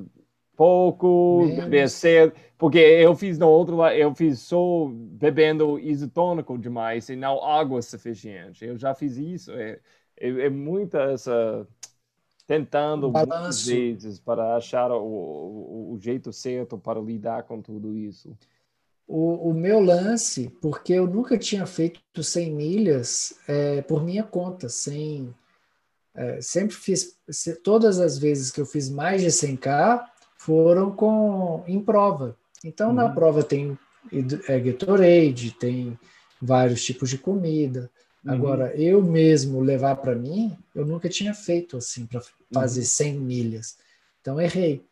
pouco, Menos. beber cedo, porque eu fiz no outro lado, eu fiz só bebendo isotônico demais e não água suficiente. Eu já fiz isso. É, é, é muita essa tentando muitas vezes para achar o, o, o jeito certo para lidar com tudo isso. O, o meu lance, porque eu nunca tinha feito cem milhas é, por minha conta, sem, é, sempre fiz, se, todas as vezes que eu fiz mais de cem K foram com, em prova. Então, uhum. na prova tem é, Gatorade, tem vários tipos de comida. Uhum. Agora, eu mesmo levar para mim, eu nunca tinha feito assim, para fazer uhum. cem milhas. Então, errei.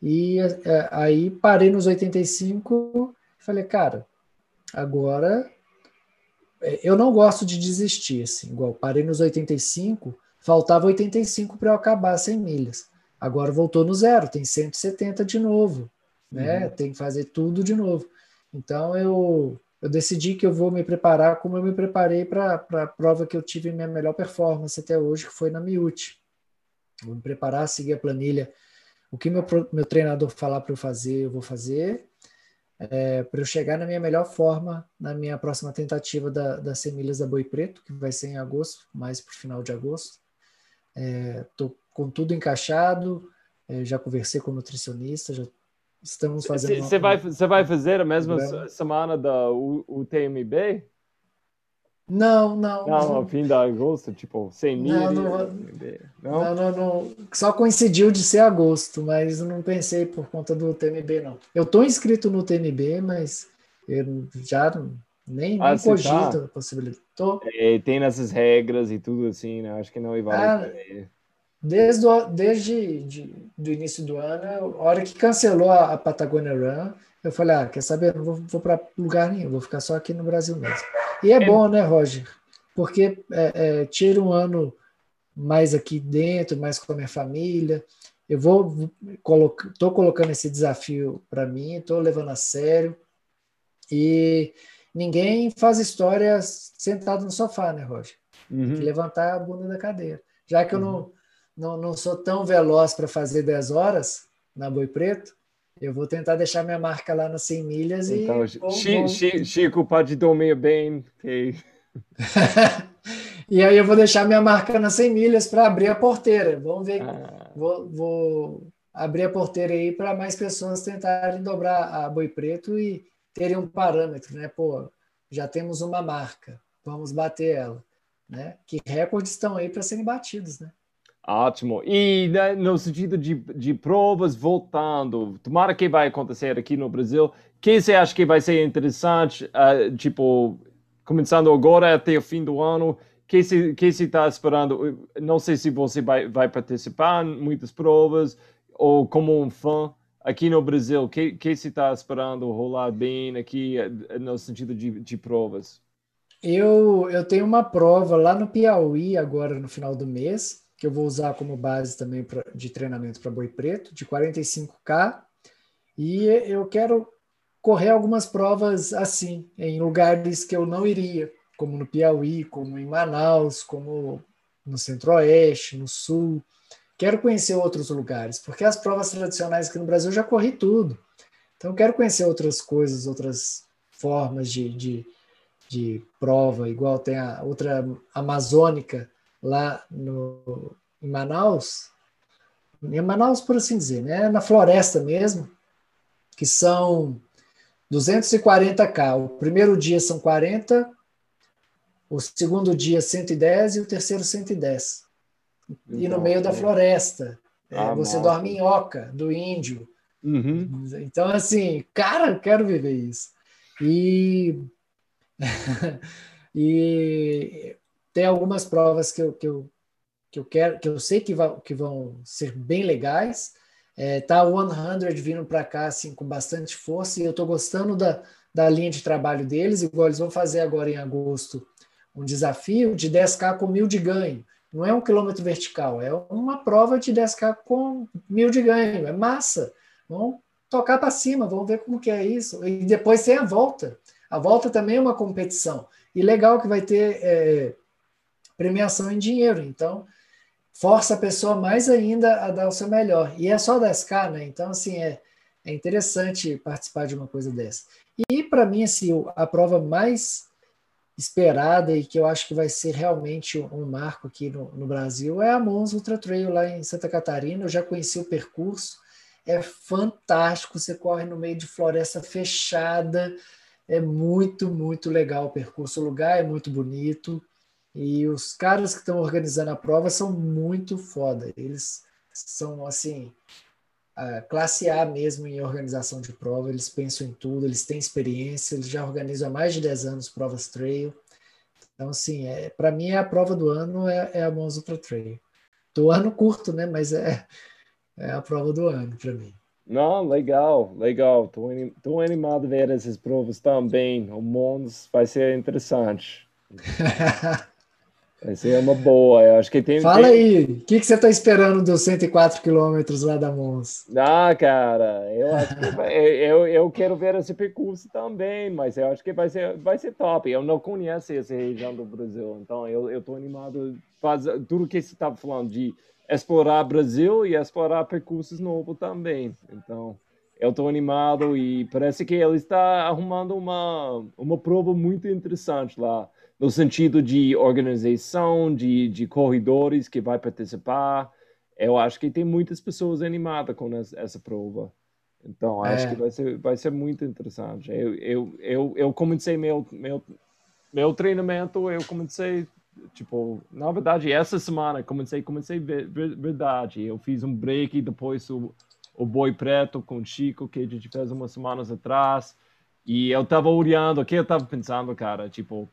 E é, aí, parei nos oitenta e cinco... Falei, cara, agora eu não gosto de desistir, assim, igual parei nos oitenta e cinco, faltava oitenta e cinco para eu acabar cem milhas. Agora voltou no zero, tem cento e setenta de novo, né? Uhum. Tem que fazer tudo de novo. Então eu, eu decidi que eu vou me preparar como eu me preparei para a prova que eu tive minha melhor performance até hoje, que foi na Miúti. Vou me preparar, seguir a planilha. O que meu, meu treinador falar para eu fazer, eu vou fazer. É, para eu chegar na minha melhor forma na minha próxima tentativa da, das cem milhas da Boi Preto, que vai ser em agosto, mais para o final de agosto. Estou é, com tudo encaixado, é, já conversei com o nutricionista, já estamos fazendo... Você vai, vai fazer a mesma programa. semana da U T M B? Não, não. Não, no fim de agosto, tipo, cem milhas. Não não, não, não, não. Só coincidiu de ser agosto, mas não pensei por conta do U T M B, não. Eu estou inscrito no U T M B, mas eu já nem, ah, nem cogito tá. a possibilidade. Tô... É, tem essas regras e tudo assim, né? Acho que não vai ah, Desde o desde, de, do início do ano, a hora que cancelou a, a Patagonia Run, eu falei, ah, quer saber? Não vou, vou para lugar nenhum, vou ficar só aqui no Brasil mesmo. E é, é bom, né, Roger? Porque é, é, tira um ano mais aqui dentro, mais com a minha família. Eu vou colocar, tô colocando esse desafio para mim, tô levando a sério. E ninguém faz história sentado no sofá, né, Roger? Uhum. Tem que levantar a bunda da cadeira. Já que eu uhum. não, não, não sou tão veloz para fazer dez horas na Boi Preto, eu vou tentar deixar minha marca lá nas cem milhas. Então, e... Bom, Chico, bom. Chico, Chico pode dormir bem. Que... E aí eu vou deixar minha marca nas cem milhas para abrir a porteira. Vamos ver. Ah. Vou, vou abrir a porteira aí para mais pessoas tentarem dobrar a Boi Preto e terem um parâmetro, né? Pô, já temos uma marca, vamos bater ela, né? Que recordes estão aí para serem batidos, né? Ótimo. E né, no sentido de, de provas, voltando, tomara que vai acontecer aqui no Brasil, o que você acha que vai ser interessante, uh, tipo, começando agora até o fim do ano, o que você está esperando? Não sei se você vai, vai participar em muitas provas, ou como um fã aqui no Brasil, o que você está esperando rolar bem aqui no sentido de, de provas? Eu, eu tenho uma prova lá no Piauí agora no final do mês, que eu vou usar como base também pra, de treinamento para Boi Preto, de quarenta e cinco K. E eu quero correr algumas provas assim, em lugares que eu não iria, como no Piauí, como em Manaus, como no Centro-Oeste, no Sul. Quero conhecer outros lugares, porque as provas tradicionais aqui no Brasil eu já corri tudo. Então, eu quero conhecer outras coisas, outras formas de, de, de prova, igual tem a outra amazônica lá no, em Manaus, em Manaus, por assim dizer, né? Na floresta mesmo, que são duzentos e quarenta K. O primeiro dia são quarenta, o segundo dia cento e dez e o terceiro cento e dez. Então, e no meio da floresta. Ah, é, você nossa. dorme em oca do índio. Uhum. Então, assim, cara, eu quero viver isso. E, e tem algumas provas que eu, que eu, que eu quero, que eu sei que, vai, que vão ser bem legais. É, tá o cem vindo para cá assim, com bastante força, e eu estou gostando da, da linha de trabalho deles, igual eles vão fazer agora em agosto um desafio de dez K com mil de ganho. Não é um quilômetro vertical, é uma prova de dez K com mil de ganho, é massa. Vamos tocar para cima, vamos ver como que é isso. E depois tem a volta. A volta também é uma competição. E legal que vai ter é, premiação em dinheiro, então força a pessoa mais ainda a dar o seu melhor. E é só dez K, né? Então, assim, é, é interessante participar de uma coisa dessa. E, para mim, assim, a prova mais esperada e que eu acho que vai ser realmente um marco aqui no, no Brasil é a Mons Ultra Trail, lá em Santa Catarina. Eu já conheci o percurso. É fantástico. Você corre no meio de floresta fechada. É muito, muito legal o percurso. O lugar é muito bonito. E os caras que estão organizando a prova são muito foda. Eles são, assim, a classe A mesmo em organização de prova. Eles pensam em tudo, eles têm experiência, eles já organizam há mais de dez anos provas trail. Então, assim, é, para mim, a prova do ano é, é a Mons Ultra Trail. Do ano curto, né? Mas é, é a prova do ano para mim. Não, legal, legal. Tô, anim, tô animado a ver essas provas também. O Mons vai ser interessante. Essa é uma boa, eu acho que tem... Fala tem... aí, o que, que você está esperando dos cento e quatro quilômetros lá da Mons? Ah, cara, eu acho que eu, eu quero ver esse percurso também, mas eu acho que vai ser, vai ser top. Eu não conheço essa região do Brasil, então eu estou animado faz tudo que você estava falando, de explorar Brasil e explorar percursos novos também. Então, eu estou animado e parece que ele está arrumando uma, uma prova muito interessante lá, no sentido de organização, de, de corredores que vai participar. Eu acho que tem muitas pessoas animadas com essa, essa prova. Então, acho é. que vai ser, vai ser muito interessante. Eu, eu, eu, eu comecei meu, meu, meu treinamento, eu comecei, tipo, na verdade, essa semana, comecei, comecei verdade. Eu fiz um break, depois o, o Boi Preto com o Chico, que a gente fez umas semanas atrás. E eu tava olhando, o que eu tava pensando, cara, tipo...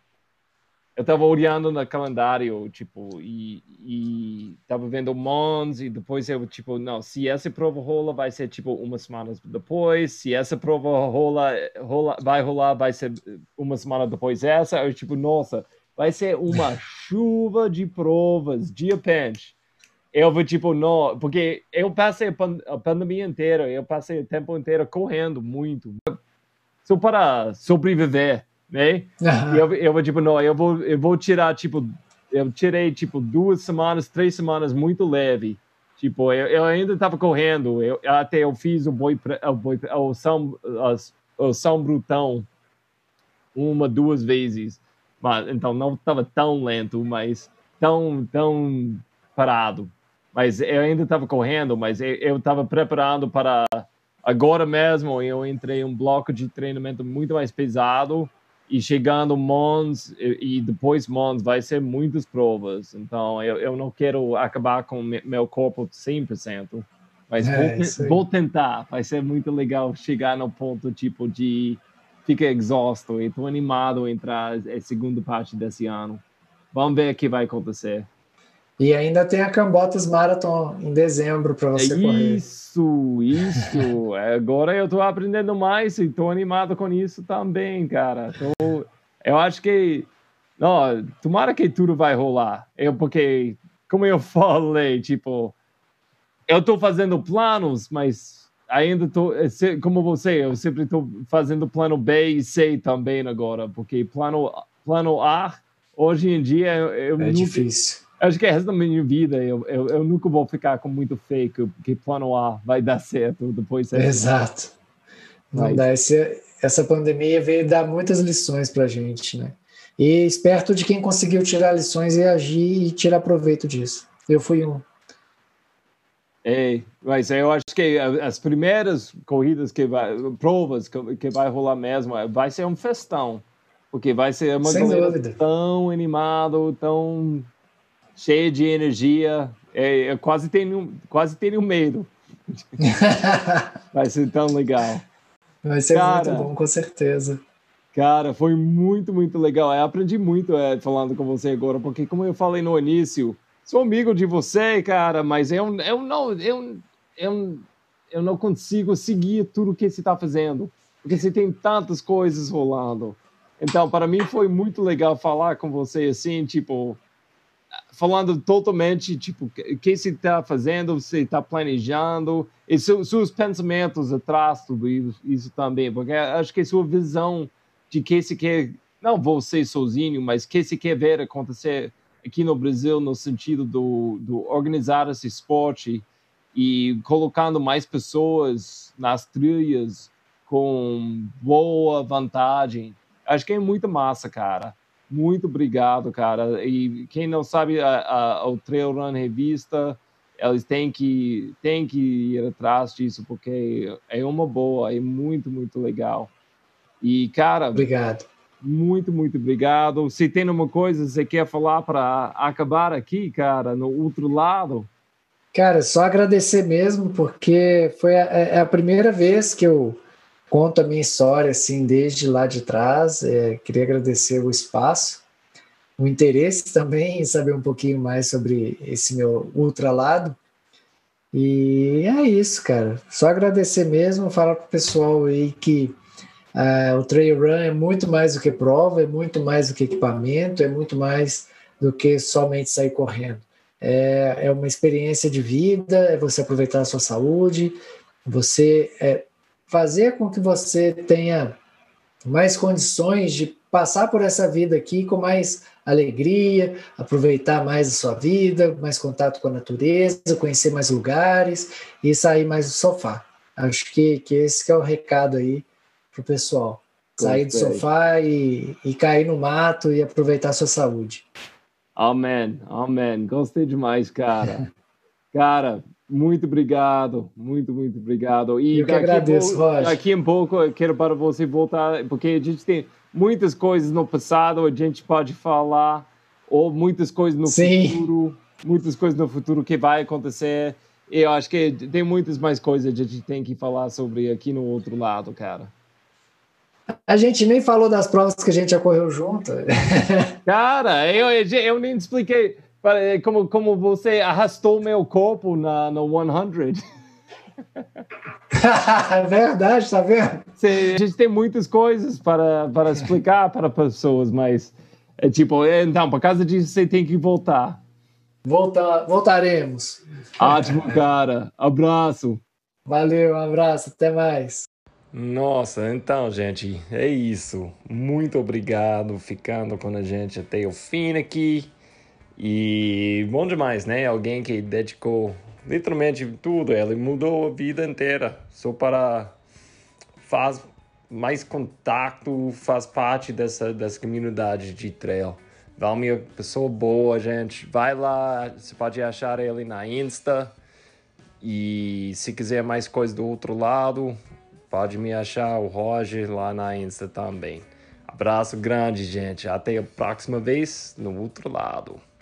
Eu estava olhando no calendário, tipo, e estava vendo Mons, e depois eu, tipo, não, se essa prova rola, vai ser, tipo, umas semanas depois, se essa prova rola, rola vai rolar, vai ser uma semana depois essa, eu, tipo, nossa, vai ser uma chuva de provas, de repente. Eu vou, tipo, não, porque eu passei a, pand a pandemia inteira, eu passei o tempo inteiro correndo muito, só para sobreviver, né? Uhum. Eu, eu vou tipo, não, eu vou, eu vou tirar, tipo, eu tirei, tipo, duas semanas, três semanas muito leve. Tipo, eu, eu ainda estava correndo, eu, até eu fiz o boi, o, boi, o, São, o São Brutão uma, duas vezes. Mas, então, não estava tão lento, mas tão, tão parado. Mas eu ainda estava correndo, mas eu estava preparando para... Agora mesmo, eu entrei em um bloco de treinamento muito mais pesado, e chegando Mons, e depois Mons, vai ser muitas provas. Então, eu, eu não quero acabar com meu corpo cem por cento. Mas é, vou, vou tentar. Vai ser muito legal chegar no ponto, tipo, de... Fica exausto. E estou animado a entrar na segunda parte desse ano. Vamos ver o que vai acontecer. E ainda tem a Cambotas Marathon em dezembro para você correr. Isso, isso. Agora eu estou aprendendo mais e estou animado com isso também, cara. Tô, eu acho que... Não, tomara que tudo vai rolar. Eu, porque como eu falei, tipo, eu tô fazendo planos, mas ainda tô, como você, eu sempre tô fazendo plano B e C também agora, porque plano, plano A, hoje em dia... Eu é nunca, difícil. Acho que o resto da minha vida, eu, eu, eu nunca vou ficar com muito fake, porque plano A vai dar certo, depois... É exato. Não mas... dá, esse, essa pandemia veio dar muitas lições pra gente, né? E esperto de quem conseguiu tirar lições e agir e tirar proveito disso. Eu fui um. É, mas eu acho que as primeiras corridas que vai, provas que, que vai rolar mesmo, vai ser um festão, porque vai ser uma galera tão animado, tão cheia de energia, é, eu quase tenho, quase tenho medo. Vai ser tão legal. Vai ser Cara, muito bom, com certeza. Cara, foi muito, muito legal. Eu aprendi muito é, falando com você agora, porque como eu falei no início, sou amigo de você, cara, mas eu, eu, não, eu, eu, eu não consigo seguir tudo que você está fazendo, porque você tem tantas coisas rolando. Então, para mim, foi muito legal falar com você, assim, tipo, falando totalmente, tipo, o que você está fazendo, você está planejando, e su, seus pensamentos atrás, tudo isso, isso também, porque acho que a sua visão de que você quer, não você sozinho, mas que você quer ver acontecer aqui no Brasil, no sentido do, do organizar esse esporte e colocando mais pessoas nas trilhas com boa vantagem. Acho que é muito massa, cara. Muito obrigado, cara. E quem não sabe, a, a, a Trail Run Revista, eles têm que, têm que ir atrás disso, porque é uma boa, é muito, muito legal. E, cara... Obrigado. Muito, muito obrigado. Se tem alguma coisa que você quer falar para acabar aqui, cara, no outro lado? Cara, só agradecer mesmo, porque foi a, é a primeira vez que eu conto a minha história, assim, desde lá de trás. É, queria agradecer o espaço, o interesse também em saber um pouquinho mais sobre esse meu ultra lado. E é isso, cara. Só agradecer mesmo, falar para o pessoal aí que Uh, o Trail Run é muito mais do que prova, é muito mais do que equipamento, é muito mais do que somente sair correndo. É, é uma experiência de vida, é você aproveitar a sua saúde, você é, fazer com que você tenha mais condições de passar por essa vida aqui com mais alegria, aproveitar mais a sua vida, mais contato com a natureza, conhecer mais lugares e sair mais do sofá. Acho que, que esse que é o recado aí pro pessoal. Sair do sofá e, e cair no mato e aproveitar a sua saúde. Amém, amém. Gostei demais, cara. Cara, muito obrigado, muito, muito obrigado. E eu que agradeço, Roger. Daqui em pouco eu quero para você voltar, porque a gente tem muitas coisas no passado, a gente pode falar, ou muitas coisas no Sim. futuro, muitas coisas no futuro que vai acontecer. Eu acho que tem muitas mais coisas que a gente tem que falar sobre aqui no outro lado, cara. A gente nem falou das provas que a gente já correu junto. Cara, eu, eu nem expliquei como, como você arrastou meu corpo na, no cem. É verdade, tá vendo? A gente tem muitas coisas para, para explicar para pessoas, mas é tipo, então, por causa disso você tem que voltar. Volta, voltaremos. Ótimo, cara. Abraço. Valeu, um abraço, até mais. Nossa, então, gente, é isso. Muito obrigado ficando com a gente até o fim aqui. E bom demais, né? Alguém que dedicou literalmente tudo. Ela mudou a vida inteira só para faz mais contato, faz parte dessa, dessa comunidade de trail. Valmir, pessoa boa, gente. Vai lá, você pode achar ele na Insta. E se quiser mais coisa do outro lado... Pode me achar o Roger lá na Insta também. Abraço grande, gente. Até a próxima vez no outro lado.